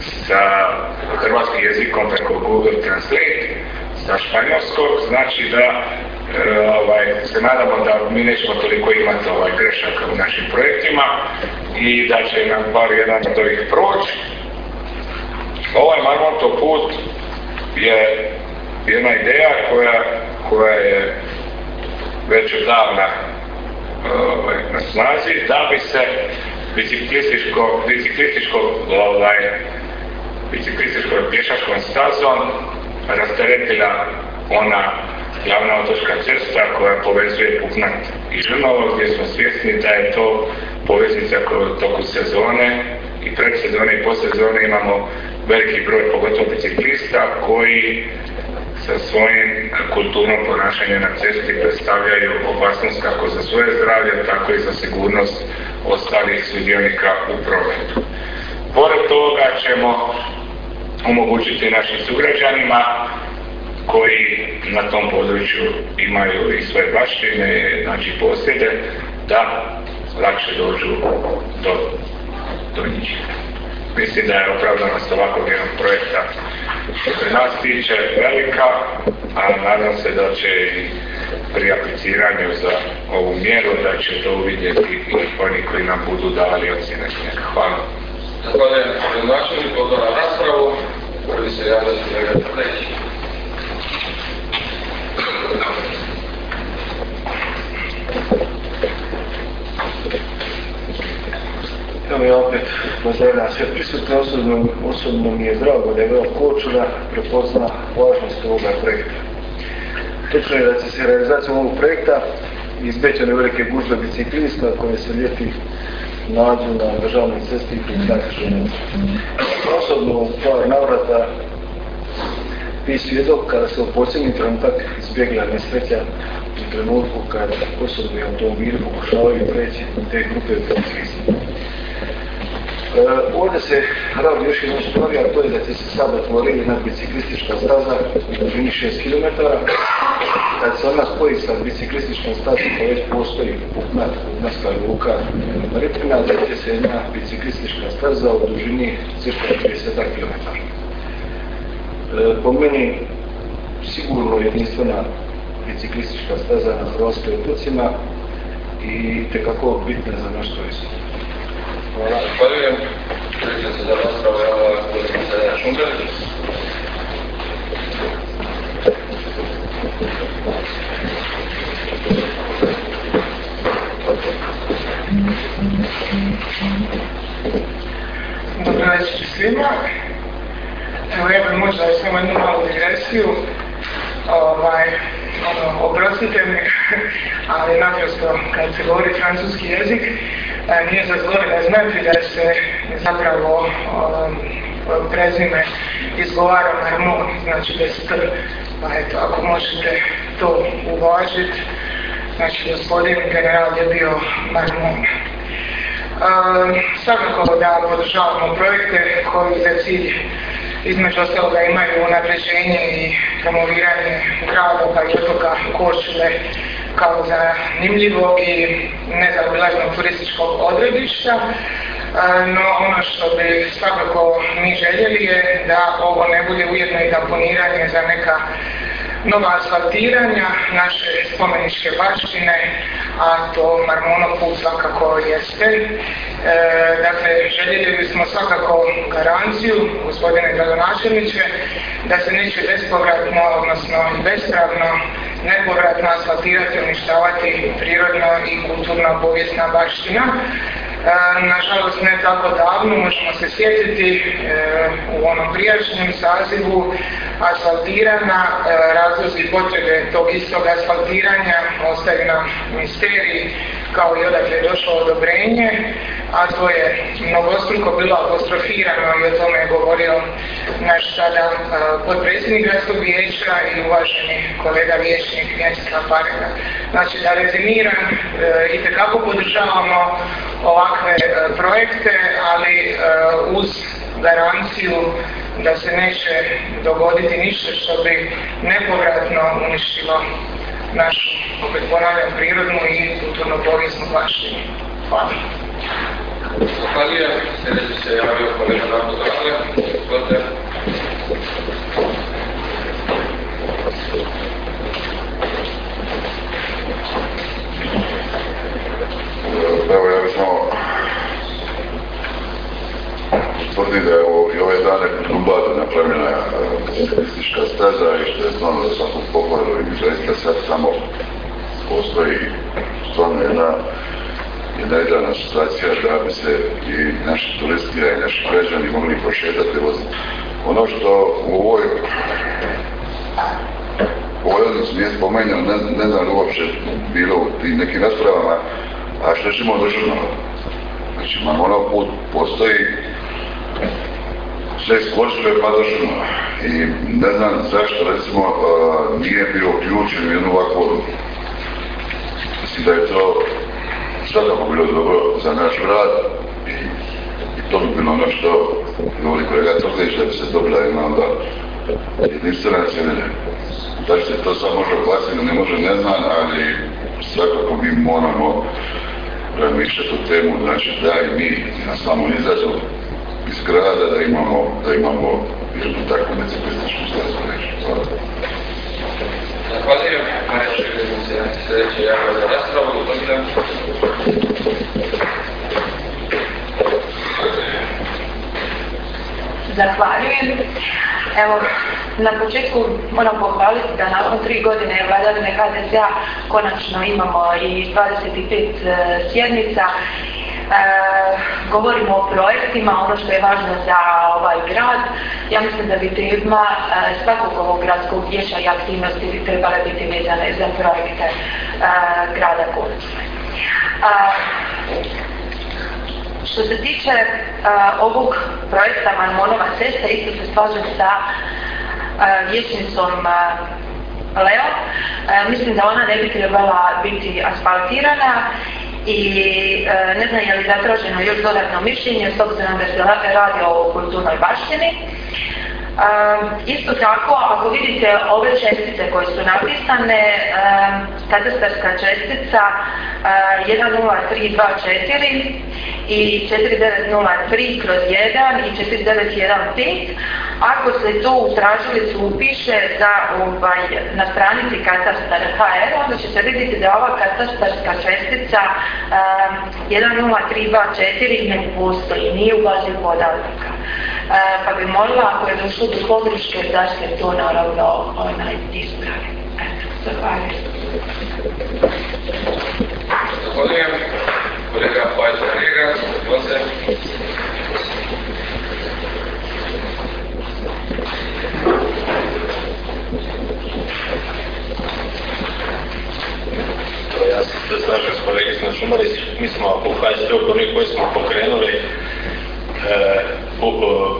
sa hrvatskim jezikom preko Google Translate, sa španjolskog, znači da se nadamo da mi nećemo toliko imati grešaka u našim projektima i da će nam bar jedan od ovih proći. Ovaj Marmontov put je jedna ideja koja je već odavna na snazi da bi se biciklističko pješačkom stazom rasteretila ona glavna otočka cesta koja povezuje Puknat i Žrnovo, gdje smo svjesni da je to poveznica koja u toku sezone i predsezone i postsezone imamo veliki broj pogotovo biciklista koji sa svojim kulturnom ponašanjem na cesti predstavljaju opasnost kako za svoje zdravlje, tako i za sigurnost ostalih sudionika u prometu. Pored toga ćemo omogućiti našim sugrađanima koji na tom području imaju i svoje baštine, znači posjede, da lakše dođu do njih. mislim da je opravdanost ovakvog jednog projekta što nas tiče velika, a nadam se da će i pri apliciranju za ovu mjeru da će to uvidjeti i oni koji nam budu davali ocjene. Hvala. Zahvaljujem načinu pozor na raspravu. Prvi se javlja kolega Prdeći. Evo je opet pozdravljam sve prisutne, osobno mi je drago da je Velja Korčula prepozna važnost ovoga projekta. Točno je da će se realizacijom ovog projekta izbjećane velike gužve biciklista koje se ljeti nađu na državnoj cesti i prikazanju. Osobno u par navrata bi svjedok kada se u posljednji trenutak izbjegla nesreća u trenutku kada osobni automobili pokušavaju preći te grupe biciklista. Ovdje se radi još jedna stvar, a to je da će se sad otvoriti jedna biciklistička staza u dužini 6 km. Kad se ona spoji sa biciklističkom stazom koja već postoji u nastavi Luka Ritina, da će se jedna biciklistička staza u dužini cirka 30 km. Po meni sigurno jedinstvena biciklistička staza na hrvatskim otocima i tekako bitna za naš turizam. Hvala. Zahvaljujem. Prilično se za raspravu javila kolegina Sanja Šundarić. Dobro večer svima. Evo ja bi možda samo jednu malu digresiju. Oprostite mi, ali naprosto kad se govori francuski jezik, nije za zlorega znati da se zapravo prezime izgovara Marmont, znači bez tr. Pa eto, ako možete to uvažiti, znači gospodin general je bio Marmont. Svakako da podržavamo projekte koji za cilj između ostaloga imaju unapređenje i promoviranje grada pa i otoka Korčule kao zanimljivog i nezaobilaznog turističkog odredišta. No ono što bi svakako mi željeli je da ovo ne bude ujedno i tamponiranje za neka nova asfaltiranja naše spomeničke baštine, a to Marmontov put svakako jeste. Dakle, željeli bismo svakako garanciju, gospodine gradonačelniče, da se neće bespovratno, odnosno bespravno, nepovratno asfaltirati i uništavati prirodna i kulturna povijesna baština. Nažalost, ne tako davno, možemo se sjetiti u onom prijašnjem sazivu asfaltirana, razlozi potrebe tog istog asfaltiranja ostaju nam misteriji kao i odakle je došlo odobrenje, a to je mnogostruko bilo apostrofirano i o tome je govorio naš sada potpredsjednik Gradskog vijeća i uvaženi kolega vijećnik Mijačka Pareka. Znači da rezimiram, itekako podržavamo ovakve projekte, ali uz garanciju da se neće dogoditi ništa što bi nepovratno uništilo našu, opet ponavljam, prirodnu i kulturno-povijesnu baštinu. Hvala. Zahvaljujem. Sljedeći se javio kolega Maroto. Hvala. Evo ja bih samo utvrdi da je i ove dane Gubadu napravljena biciklistička staza i što je stvarno za svaku pohvalu i zaista sad samo postoji stvarno jedna idealna situacija da bi se i naši turisti i naši građani mogli prošetati i voziti. Ono što u ovoj pojednosti nije spomenuo, ne znam uopće bilo u tim nekim raspravama, a što ćemo održavno? Znači, Marmontov put postoji 6 Korčule pa do Šuma i ne znam zašto recimo nije bio uključen u jednu ovakvu odluku. Mislim da je to svakako bilo dobro za naš grad i to bi bilo ono što govori kolega Toklić da bi se dobila jedna onda jedinstvena cijelina. Da se to sad može opasiti, ne može, ne znam, ali svakako mi moramo razmišljati o temu, znači da i mi na samom izrazu iz grada da imamo jednu takvu biciklističku stazu reći. Hvala. Zahvaljujem. Sljedeći javno za raspravu. Zahvaljujem. Evo, na početku moram pohvaliti da nakon 3 godine vladavine HDZ-a konačno imamo i 25 sjednica. Govorimo o projektima, ono što je važno za ovaj grad. Ja mislim da bi tema svakog ovog gradskog vijeća i aktivnosti bi trebala biti vezana za projekte grada Korčule. Što se tiče ovog projekta Marmonova cesta, isto se slažem sa vijećnicom Leo. Mislim da ona ne bi trebala biti asfaltirana i ne znam je li zatraženo još dodatno mišljenje s obzirom da se radi o kulturnoj baštini. Isto tako, ako vidite ove čestice koje su napisane, katastarska čestica 10324 i 4903/1 i 4915, ako ste to u tražilicu upiše na stranici katastar.hr, onda ćete vidjeti da ova katastarska čestica 10324 ne postoji, nije u bazi podataka. Pa bi molila, ako je došlo do pogreške, da se to naravno ispravi. Zahvaljujem. Zahvaljujem. Kolega Pajta Rega, Josef. Ja sam se slažem s kolegicom Šumarić. Mi smo u HSP-u prvi koji smo pokrenuli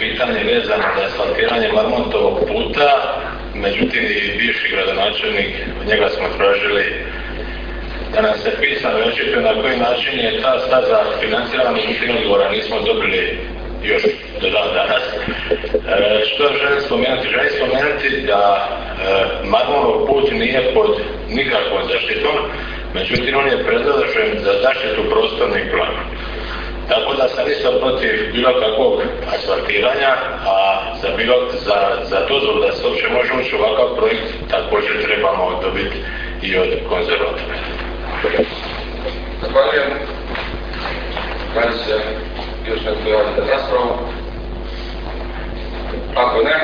pitanje vezano za asfaltiranje Marmontovog puta, međutim i bivši gradonačelnik, od njega smo tražili da nam se pisano očituje na koji način je ta staza financirana, međutim odgovora nismo dobili još do dan danas. Što želim spomenuti? Želim spomenuti da Marmonov put nije pod nikakvom zaštitom, međutim on je predložen za zaštitu prostornih plana. Tako da sam isto protiv bilo kakvog asfaltiranja, a za dozvolu da se uopće može ući u ovakav projekt također trebamo dobiti i od konzervatora. Zahvaljujem. Kada se još netko javlja za raspravu? Ako ne,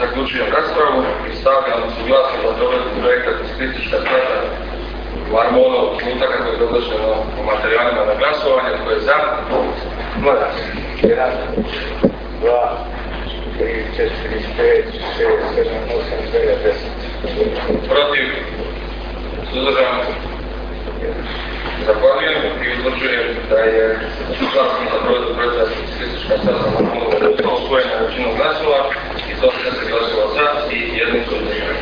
zaključujem raspravu i stavljam suglasno za dovedu projekta Statistička strata Marmonov puta kako je predloženo u materijalima na glasovanje, tko je za? Mladas. 1, 2, 3, 4, 5, 6, 7, 8, 9, 10. Protiv? Suzdržan? Zahvaljujem i utvrđujem da je suglasno za provedbu projekta Statistička strata Marmonova puta usvojena većinom glasova i 160 glasova za i 1 suzdržan.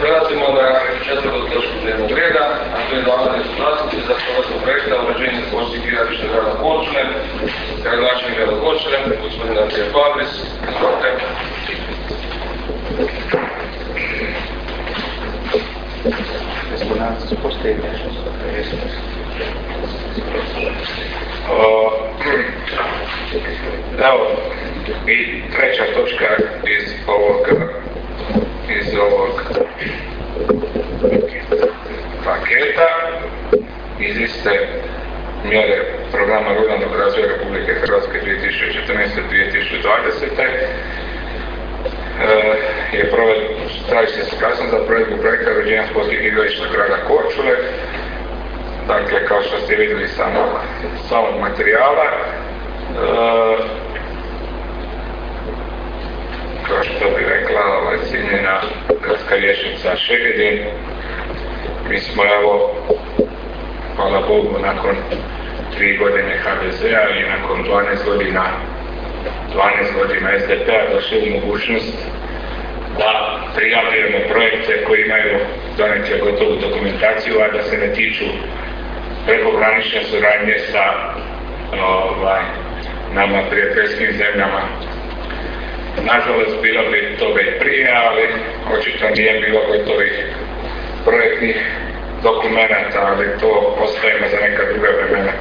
Prelazimo na 4. točku dnevnog reda, a to je davanje suglasnosti za provedbu projekta uređenja sportskih igrališta grada Korčule, gradonačelnik grada Korčule, gospodin Andrija Fabris. Izvolite. Evo, i 3. točka iz ovog paketa iz iste mjere programa ruralnog razvoja Republike Hrvatske 2014-2020 je traži se suglasnost za provedbu projekta uređenja sportskih igrališta grada Korčule. Dakle, kao što ste vidjeli samog materijala, kao što bi rekla cijenjena gradska vijećnica Šegedin, mi smo evo, hvala Bogu, nakon 3 godine HDZ-a i nakon 12 godina SDP-a došli u mogućnost da prijavljujemo projekte koji imaju donekle gotovu dokumentaciju, a da se ne tiču prekogranične suradnje sa nama prijateljskim zemljama. Nažalost, bilo bi toga i prije, ali očito nije bilo gotovih projektnih dokumenta, ali to ostavimo za neka druga vremena.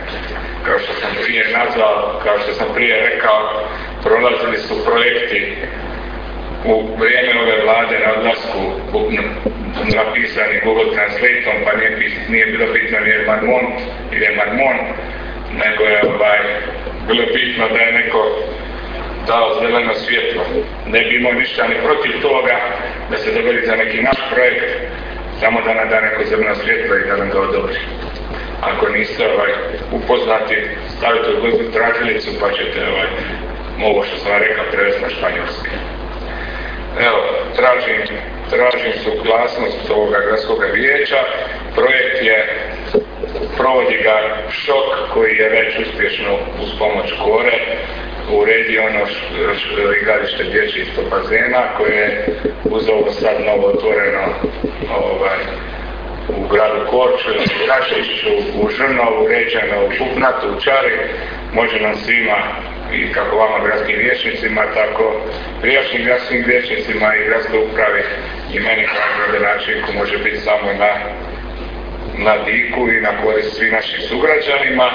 Kao što sam prije prolazili su projekti u vrijeme ove vlade na odlasku napisani Google Translate-om, pa nije bilo bitno li je Marmont ili je Marmont, nego je bilo bitno da je neko dao zeleno svjetlo. Ne bi imao ništa ni protiv toga da se dogodi za neki naš projekt, samo da nam da neko zeleno svjetlo i da nam ga odobri. Ako niste upoznati, stavite u Google tražilicu pa ćete ovo što sam rekao prevesti na španjolski. Evo, tražim suglasnost ovoga gradskog vijeća. Projekt provodi ga ŠOK koji je već uspješno uz pomoć Kore uredio ono igralište dječje ispod bazena koje je uz ovo sad novo otvoreno u gradu Korčuli, u Rašišću, u Žrnovu, uređeno u Bupnatu, u Čari. Može nam svima, i kako vama gradskim vijećnicima, tako prijašnjim gradskim vijećnicima i gradskoj upravi i meni kao gradonačelniku može biti samo na diku i na korist svi našim sugrađanima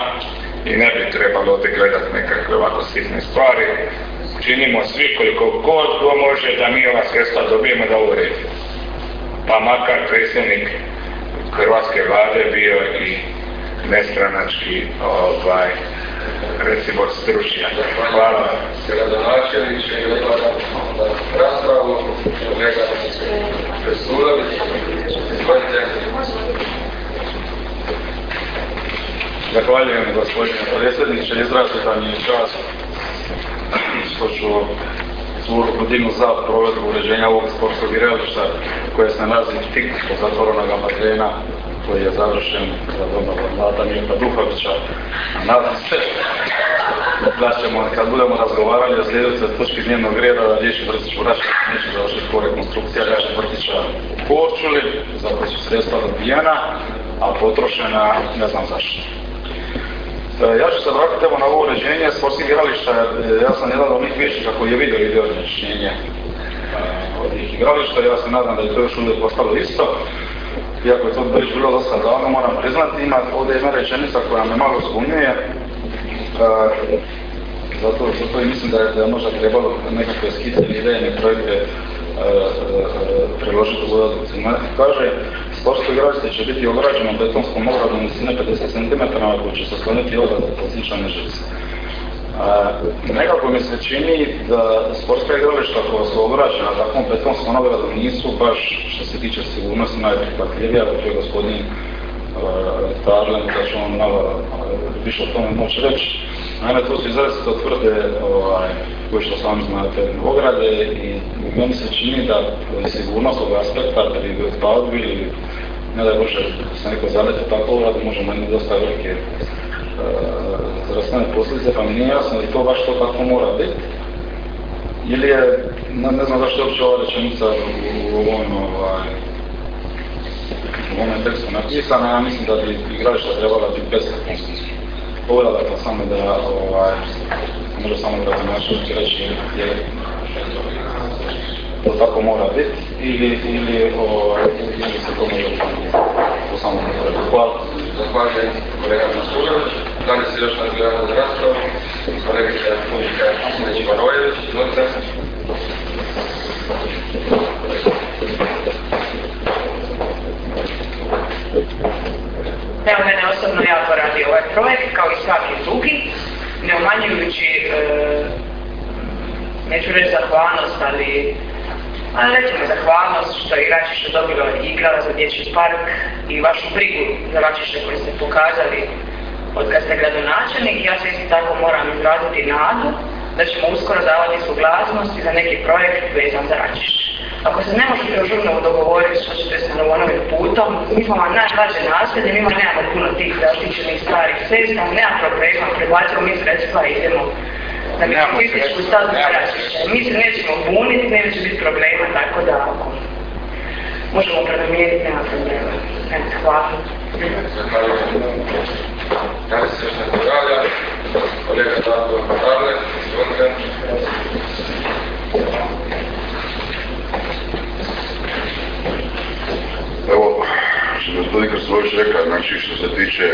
i ne bi trebalo ovdje gledati nekakve ovako sitne stvari. Činimo svi koliko god može da mi ova sredstva dobijemo da uredi. Pa makar predsjednik hrvatske vlade bio i nestranački recimo stručnjak. Hvala. Gradonačelniče, otvaram raspravu. Kolega Presulović, izvolite. Zahvaljujem gospodine predsjedniče, izrazita mi je čast što ću svoju godinu za provedbu uređenja ovog sportskog igrališta koje se nalazi tik od zatvorenog bazena koji je završen za domova Vlada Mirka Duhovića. Nadam se da ćemo, kad budemo razgovarali o sljedećoj točki dnevnog reda, da dječji vrtić u Rašišću neće završiti po rekonstrukcija dječjeg vrtića u Korčuli, za koje su sredstva dobijena, a potrošena ne znam zašto. Ja ću se vratiti evo na ovo uređenje sportskih igrališta. Ja sam jedan od njih vijećnika koji je vidio i određenje od njih igrališta. Ja se nadam da je to još uvijek postalo isto. Iako je to već bilo dosta davno, moram priznati, ovdje ima rečenica koja me malo zbunjuje. Zato i mislim da je možda trebalo nekakve skice i idejne projekte priložiti u odluci. Kaže, sportsko igralište će biti ograđeno betonskom ogradom visine 50 cm koji će se osloniti ogradu posinčane žice. Nekako mi se čini da sportska igrališta koja su ograđena takvom betonskom ogradom nisu baš što se tiče sigurnosti najprihvatljivija, da je gospodin Tarlen, da će on malo više o tome moći reći. Naime, to su izrazito tvrde, koji što sami znate, ograde i meni se čini da sigurnost ovog aspekta da bi odpadli ili ne da je bože se neko zaleti tako ogradu, možemo imati dosta velike zdravstvene posljedice, pa mi nije jasno da to baš to tako mora biti. Ili je, ne znam zašto je uopće ova rečenica u ovom tekstu napisana, ja mislim da bi igrališta trebala biti bez konstrukcije. Ovo je samo da možda samo gradonačelnik reći je to tako mora biti ili se to može u samom uredu. Hvala. Zahvaljujem kolega Masurović. Da li se još nadgledamo za raspravu? Kolegica Ujevića Tina Ujević, izvolite. Evo, mene osobno jako radi ovaj projekt, kao i svaki drugi, ne umanjujući, neću reći zahvalnost, ali recimo zahvalnost što je Račišće dobilo igrala za dječji park i vašu brigu za Račišće koju ste pokazali od kad ste gradonačelnik. Ja se isto tako moram izraziti nadu da ćemo uskoro davati suglasnosti za neki projekt vezan za Račišće. Ako se ne možete žurno dogovoriti što ćete sa Novonovim putom, mi smo vam najvažnije nasljednje, mi vam nemamo puno tih zaštićenih starih cesta, nema problema, privlačimo mi sredstva i idemo na turističku stazu Račišća. Mi se nećemo buniti, neće biti problema, tako da možemo predomijeniti, nema problema. Hvala. Hvala se još neko dalja, kolega Zlatko Patarle, izvodite. Evo, što je gospodin Krstović rekao, znači što se tiče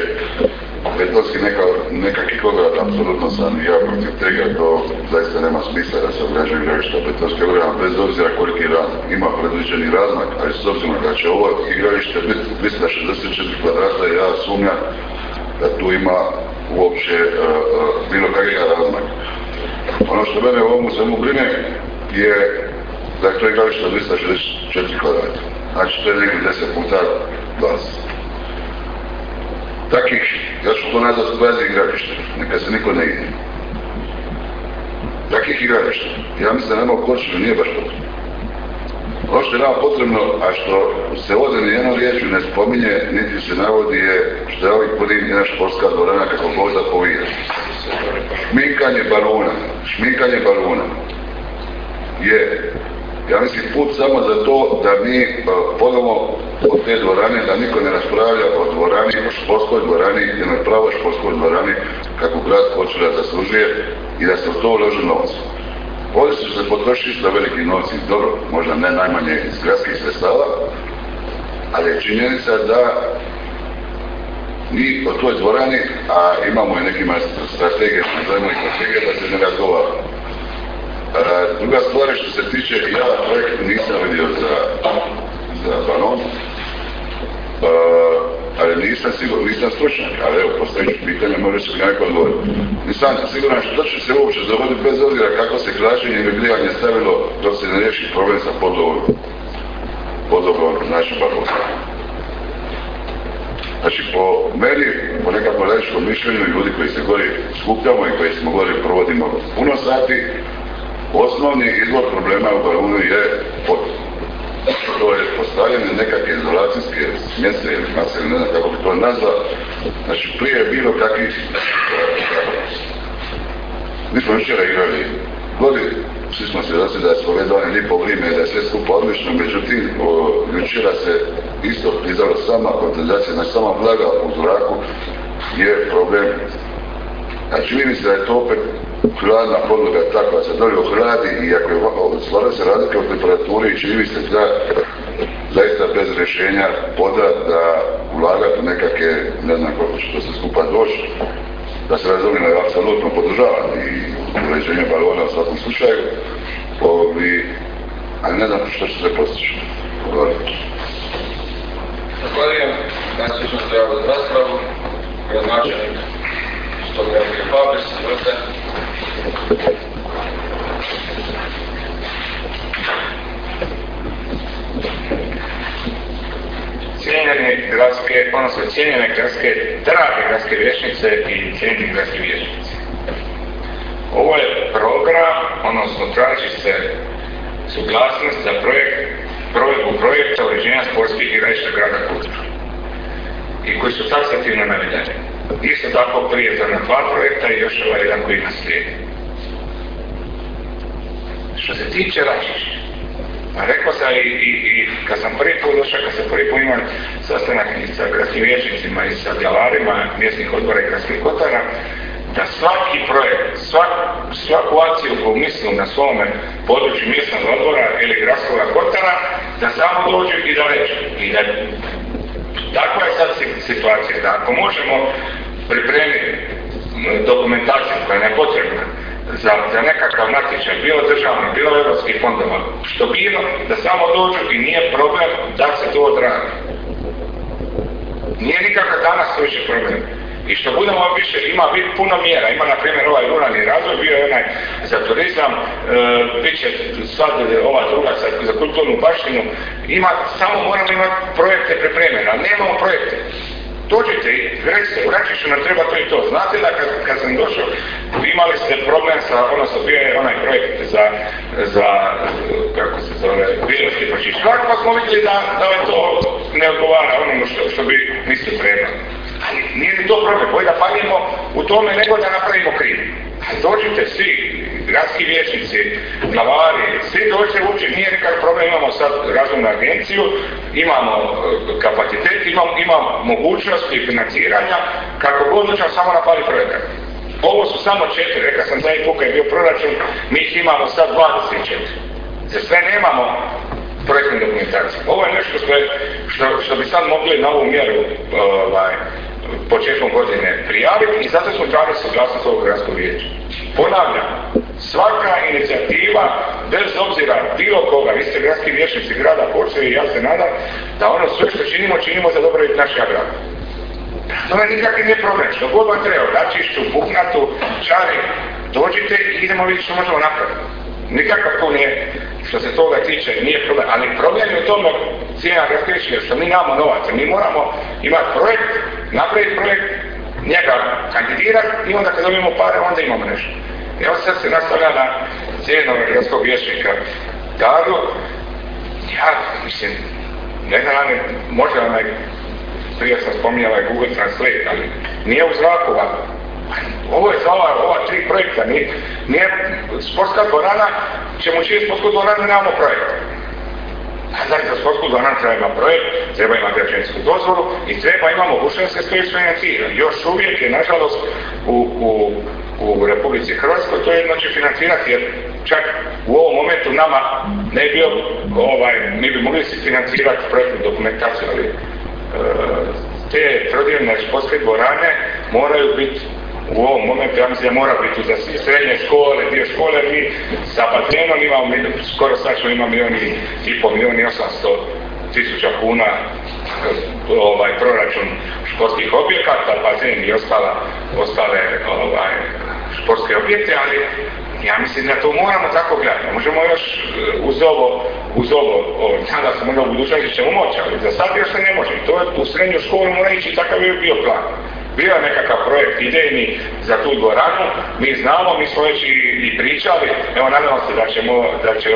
prijedlozi nekakvih ograda, apsolutno sam ja protiv tega, to zaista nema smisla da se ograđuje igrališta betonske ograde, bez obzira koliki ima predviđeni razmak, ali s obzirom da će ovo igralište biti 364 kvadrata, ja sumnjam da tu ima uopće bilo kakvih razmak. Ono što mene u ovom svemu brine je da je to igralište 264 kvadrata, znači to je nekih 10 puta 20. Takvih, ja ću to nazvati bazi igrališta, neka se niko ne ide. Takvih igrališta, ja mislim da nema u Korčuli, nije baš potrebno. Ono što je nama potrebno, a što se ovdje nijednom riječju ne spominje, niti se navodi je što je ovih podin jedna športska dvorana kako god zapovije. Šminkanje baruna je, ja mislim, put samo za to da mi podamo od te dvorane, da niko ne raspravlja o dvorani, o športskoj dvorani, jednoj pravoj športskoj dvorani, kako grad Korčula zaslužuje i da se u to uloži novac. Ovdje su se potrošili isto veliki novci, dobro, možda ne najmanje iz gradskih sredstava, ali je činjenica da mi o toj dvorani, a imamo i nekima strategije, nazovimo i strategije da se ne razgovara. Druga stvar je što se tiče, ja projekt nisam vidio za Banon, ali nisam siguran, nisam stručnjak, ali evo, postavit ću pitanje, može se mi neko odgovoriti. Nisam siguran što će se uopće dogoditi bez obzira kako se građenje i grijanje stavilo dok se ne riješi problem sa podobom našim Barona. Znači, po meni, po nekako lečkom mišljenju i ljudi koji se gori skupljamo i koji smo gori provodimo puno sati, osnovni izvor problema u Barunu je potpuno. To je postavljene nekakve izolacijske smjese ili mase, ne znam kako bi to nazva. Znači, prije je bilo kakvih... Mi smo učera igrali godine, svi smo svjedoci da je spovedovanje lijepo vrijeme, da je sve skupo odlično, međutim, učera se isto izdala sama koncentracija, znači sama vlaga u zraku je problem. Znači, čini mi se da je to opet hladna podloga takva, se dolje ohladi i ako je stvara se razlika u temperaturi i čini mi se da zaista bez rješenja poda da ulagati nekakve, ne znam kako će to se skupa doći, da se razumljeno je apsolutno podržavan i uređenje balona u svakom slučaju, ali ne znam što će se postići. Zahvaljujem, najslično trebalo za raspravu, gradonačelnik. Cijenjene gradske, drage gradske vijećnice i cijenjeni gradski vijećnici. Ovo je program, odnosno traži se suglasnost za provedbu projekta uređenja sportskih igrališta grada Korčule i koji su taksativno navedeni. Isto tako prije za na dva projekta i još ovaj jedan koji naslijedi. Što se tiče Račišća, rekao sam i kad sam prvi put došao, kad sam prvi put imao sastanak i sa gradskim vijećnicima i sa djelarima mjesnih odbora i gradskih kotara, da svaki projekt, svaku akciju koju mislim na svome području mjesnog odbora ili gradskog kotara, da samo dođu i da reći. Takva je sad situacija, da ako možemo pripremiti dokumentaciju koja je potrebna za nekakav natječaj, bilo državnih, bilo europskih fondova, što bilo, da samo dođu i nije problem da se to odradi. Nije nikakav danas to više problem. I što budemo više, ima puno mjera, ima na primjer ovaj ruralni razvoj, bio je onaj za turizam, bit će sad ova druga za kulturnu baštinu, samo moramo imati projekte pripremljene, ali nemamo projekte. Dođite i recite, u Račišću nam treba to i to. Znate da kad sam došao, imali ste problem sa, odnosno bio je onaj projekt za kako se zove, vrijednosti pročišćivak, pa smo vidjeli da je to ne odgovara onome što bi mislili trebali. Ali nije ni to problem, bolje da palimo u tome nego da napravimo kriv. Dođite svi, gradski vijećnici, glavari, svi dođe uopće, nije nikakav problem, imamo sad razumnu agenciju, imamo kapacitet, imamo mogućnosti financiranja, kako god dođemo samo na pali projekat. Ovo su samo 4, rekao sam zadnji put kad je bio proračun, mi ih imamo sad 24. Za sve nemamo projektne dokumentacije. Ovo je nešto što bi sad mogli na ovu mjeru početkom godine prijaviti i zato smo tražili suglasnost ovog gradskog vijeća. Ponavljam, svaka inicijativa, bez obzira bilo koga, vi ste gradski vijećnici grada Korčule i ja se nadam da ono sve što činimo, činimo za dobrobit našeg grada. To je nikakvi ne problem, što god vam treba, Dačišću, Buknatu, Čari, dođite i idemo vidjeti što možemo napraviti. Nikakav to nije, što se toga tiče, nije problem, ali problem je u tome cijena gradskih, jer što mi nemamo novaca, mi moramo imati projekt, napraviti projekt, njega kandidirati i onda kad dobijemo pare, onda imamo nešto. Evo sad se nastavlja na cijenog gradskog vijećnika Daru, ja mislim, ne znam, možda onaj, prije sam spominjala je Google Translate, ali nije u zraku, ovo je za ova tri projekta, nije sportska dvorana, ćemo učiniti sportsku dvoranu, nemamo projekt. A znači za sportsku dvoranu treba ima projekt, treba ima građevinsku dozvolu i treba ima mogućnost da se to isfinancira. Još uvijek je, nažalost, u Republici Hrvatskoj to jedno će financirati, jer čak u ovom momentu nama ne bi bio, mi bi mogli se financirati projektnu dokumentaciju, ali te trodimne školske dvorane moraju biti u ovom momentu, ja mislim da mora biti za srednje škole, dio škole, mi sa bazenom imamo, skoro sačno ima 1.500.000 kuna proračun školskih objekata, bazen i ostale športske objekte, ali ja mislim da to moramo tako gledati. Možemo još uz ovo, da se možda u budućnosti ćemo moći, ali za sad još se ne može. To je u srednju školu mora ići, takav je bio plan. Bio je nekakav projekt idejni za tu dvoranu, mi znamo, mi smo već i pričali, evo nadamo se da će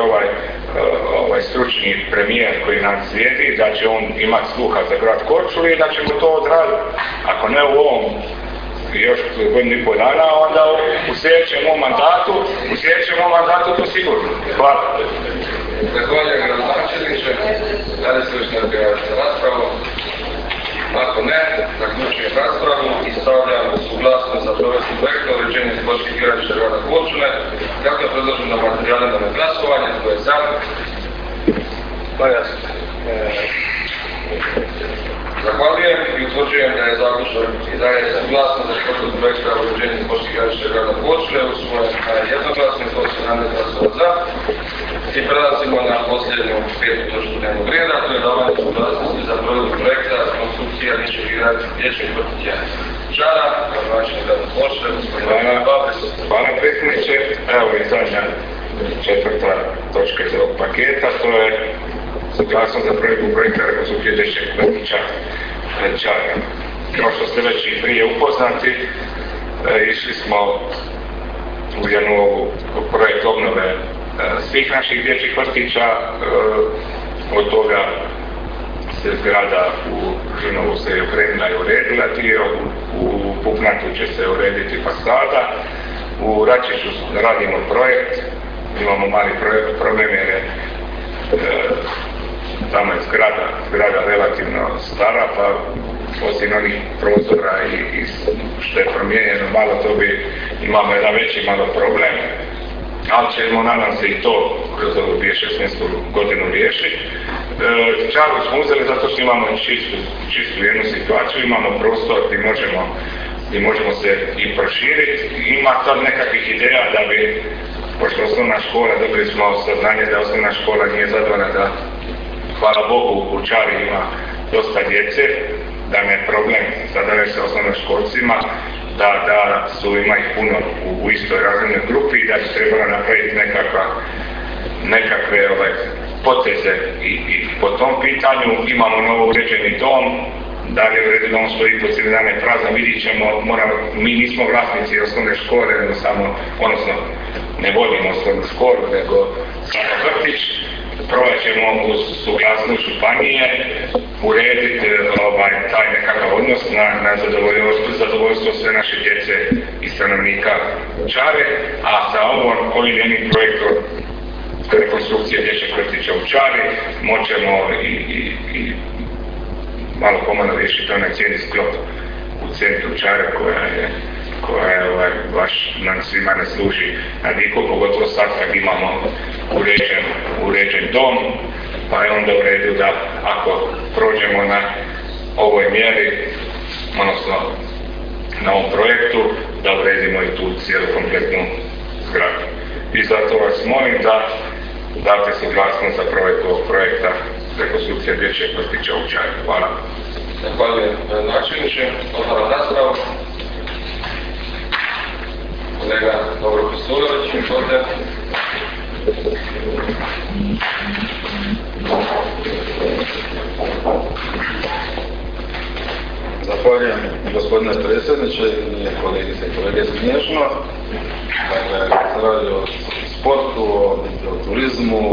ovaj stručni premijer koji nam slijedi, da će on imati sluha za grad Korčulu i da ćemo to odraditi. Ako ne u ovom još godinu i pol dana, onda u sljedećem mandatu to sigurno. Hvala. Zahvaljujem gradonačelniče, da li se još ne odbijavate za raspravu? Ako ne, zaključujem raspravu i stavljam suglasnost za provedbu projekta uređenja sportskih igrališta grada Korčule, kako je predloženo materijalima na glasovanje, tko je za? Pa jasno. Zahvaljujem i utvrđujem da je zaključno i da je suglasno za provedbu projekta uređenja sportskih igrališta grada Korčule, usvojen jednoglasno i 117 glasova za. I prelazimo na posljednju petu točku dnevnog reda, to je davanje suglasnosti za provedbu projekta konstrukcija dječjih vrtića. Čara, gradonačelnik grada Korčule, gospodin Papes. Hvala predsjedniče. Evo je zadnja četvrta točka iz ovog paketa, to je suglasnost za provedbu projekta rekonstrukcije dječjeg vrtića Čara. Kao što ste već i prije upoznati, išli smo u jednu projekt obnove svih naših dječjih vrtića, od toga se zgrada u Žinovu se je okrenila i uredila, dio u Puknatu će se urediti fasada, u Račiću radimo projekt, imamo mali problem jer je tamo je zgrada relativno stara, pa osim onih prozora i što je promijenjeno malo, to bi imamo jedan veći malo problem, ali ćemo nadam se i to kroz ovu 2016. godinu riješiti. Čaru smo uzeli zato što imamo čistu jednu situaciju, imamo prostor gdje možemo se i proširiti. Ima sad nekakvih ideja da bi, pošto osnovna škola, dobili smo saznanje da osnovna škola nije zadovoljna da, hvala Bogu, u Čari ima dosta djece, da ne problem sada već sa osnovnoškolcima, da su ima ih puno u istoj razrednoj grupi i da bi trebalo napraviti nekakve poteze i po tom pitanju. Imamo novo uređeni dom, da li je uređeni dom stoji po cijeli dane prazan, vidit ćemo, mi nismo vlasnici osnovne škole, nego samo, odnosno ne vodimo osnovnu školu, nego samo vrtić. Probat ćemo uz suglasnost županije urediti taj nekakav odnos na zadovoljstvo sve naše djece i stanovnika Čare, a sa ovim jednim projektom rekonstrukcije dječjeg vrtića u Čari moćemo i malo pomalo riješiti onaj cijeli sklop u centru Čare koja baš nam svima ne služi na diku, pogotovo sad kad imamo uređen dom, pa je onda u redu da ako prođemo na ovoj mjeri odnosno na ovom projektu, da uredimo i tu cijelu kompletnu zgradu. I zato vas molim da date suglasnost za provedbu ovog projekta rekonstrukcije dječjeg vrtića u Čari. Hvala. Zahvaljujem načelniče. Otvaram raspravu. Kolega Dobro Pisturović, izvolite. Zahvaljujem gospodine predsjedniče i kolegice i kolege, smiješno. Dakle, kad se radi o sportu, o turizmu,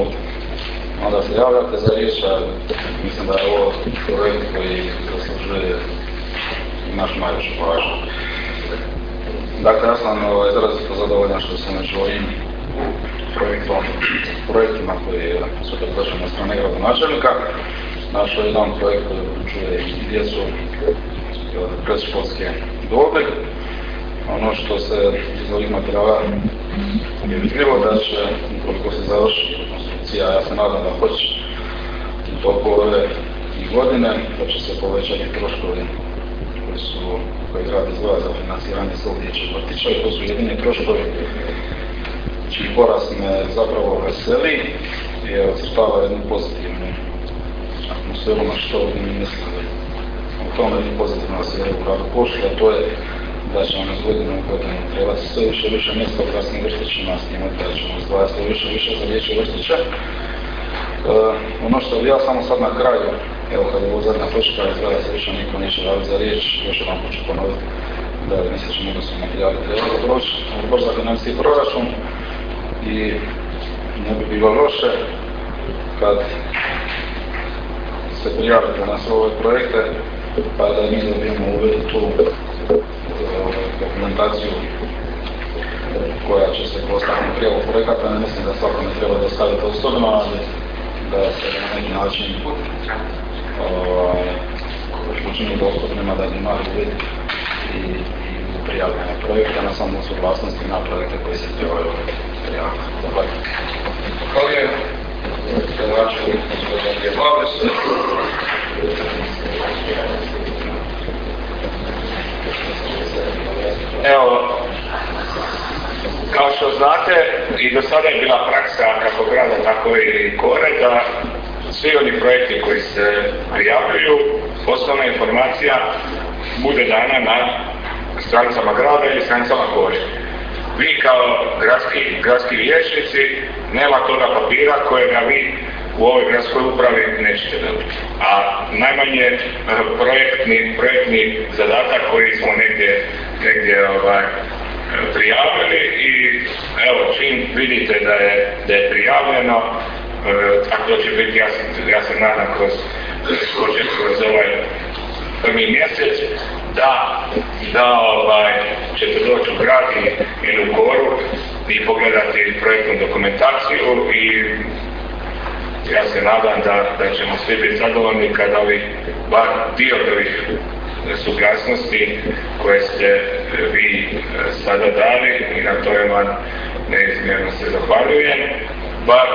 onda se javljate za riječ, a mislim da je ovo projekt koji zaslužuje naš najviše pažnje. Dakle, ja sam izrazito zadovoljan što sam među ovim projektima koji su predloženi od strane gradonačelnika. Naš jedan projekt koji uključuje i djecu predškolske dobe. Ono što se iz ovih materijala je vidljivo da će, koliko se završi rekonstrukcija, ja se nadam da hoće u toku ove godine, da će se povećati troškovi koji grad izdvaja za financiranje svog dječjeg vrtića, i to su jedini troškovi čiji porast me zapravo veseli i ocrtava jednu pozitivnu atmosferu, na što mi mislili o tome i pozitivno se u gradu Korčuli, a to je da ćemo iz godine u godinu trebati sve više mjesta u gradskim vrtićima, s njima da ćemo izdvajati sve više za dječje vrtiće. Ono što bi ja samo sad na kraju, evo kad je ovo zadnja točka, izgleda se više niko neće daviti za riječ, još jedan ću ponoviti da misličimo da su materijali trebali proći Odbor za financije i proračun, i ne bi bilo loše kad se prijavite na sve ove projekte, pa da mi dobijemo uvijek tu dokumentaciju koja će se postaviti prije ovog projekata. Ne mislim da svako ne treba dostaviti osobno, ali da se na neki način učini dostupnima da bi imali uvid i prijavljene projekte, na samom suglasnosti na projekte koji se trebaju prijaviti. Zahvaljujem. Zahvaljujem. Zahvaljujem. Evo, kao što znate, i do sada je bila praksa kako grada, tako i Kore, da svi oni projekti koji se prijavljuju, osnovna informacija bude dana na stranicama grada ili stranicama Kore. Vi kao gradski vijećnici nema toga papira kojega vi u ovoj gradskoj upravi nećete dobiti. A najmanje projektni zadatak koji smo negdje prijavili, i evo čim vidite da je prijavljeno, tako da će biti, ja se nadam kroz ovaj prvi mjesec, da ćete doći u grad ili u Koru i pogledati projektnu dokumentaciju, i ja se nadam da ćemo svi biti zadovoljni kada ovi bar dio ovih suglasnosti koje ste vi sada dali, i na tome vam neizmjerno se zahvaljujem, bar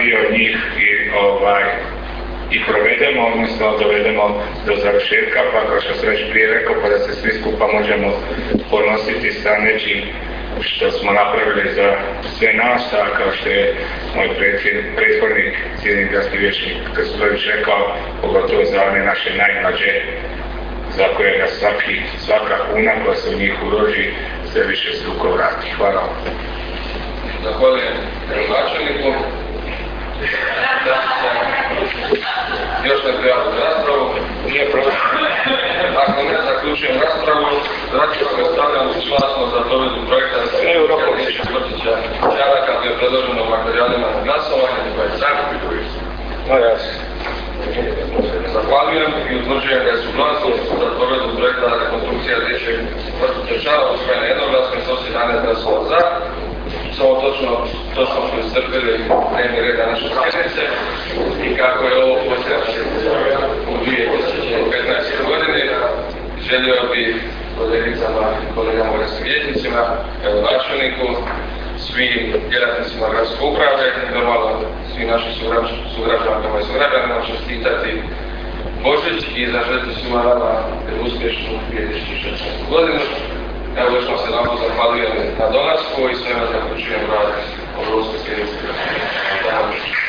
dio njih i provedemo, odnosno dovedemo do završetka, pa kao što sam već prije rekao, pa da se svi skupa možemo ponositi sa nečim što smo napravili za sve nas, a kao što je moj prethodnik, cijenjeni gradski vijećnik Krstulović rekao, pogotovo za one naše najmlađe, za kojega svaka kuna koja se u njih uloži sve više struko vrati. Hvala vam. Zahvaljujem načelniku. Još ne prijavljam raspravu. Nije problem. Ako ne zaključujem raspravu, zaključujem ostavljam suglasnost za provedbu projekta dječjeg vrtića Čara kako je predloženo u materijalima na glasovanje, koja je Zahvaljujem i utvrđujem da je suglasnost za provedbu projekta rekonstrukcija dječjeg vrtića Čara usvojena jednoglasno s 11 glasova za. Samo točno smo iscrpili dnevni red naše sjednice i kako je ovo posljednje u 2015. godini. Želio bih kolegicama i kolegama gradskim vijećnicima, načelniku, svim djelatnicima gradske uprave, normalno svim našim sugrađankama i sugrađanima čestitati Božić i zaželite svima rada uspješnu 2016. godinu. Evo još vam se nam zahvaljujem na dolasku i sve nas zaključujem rad od Ruske sjednice.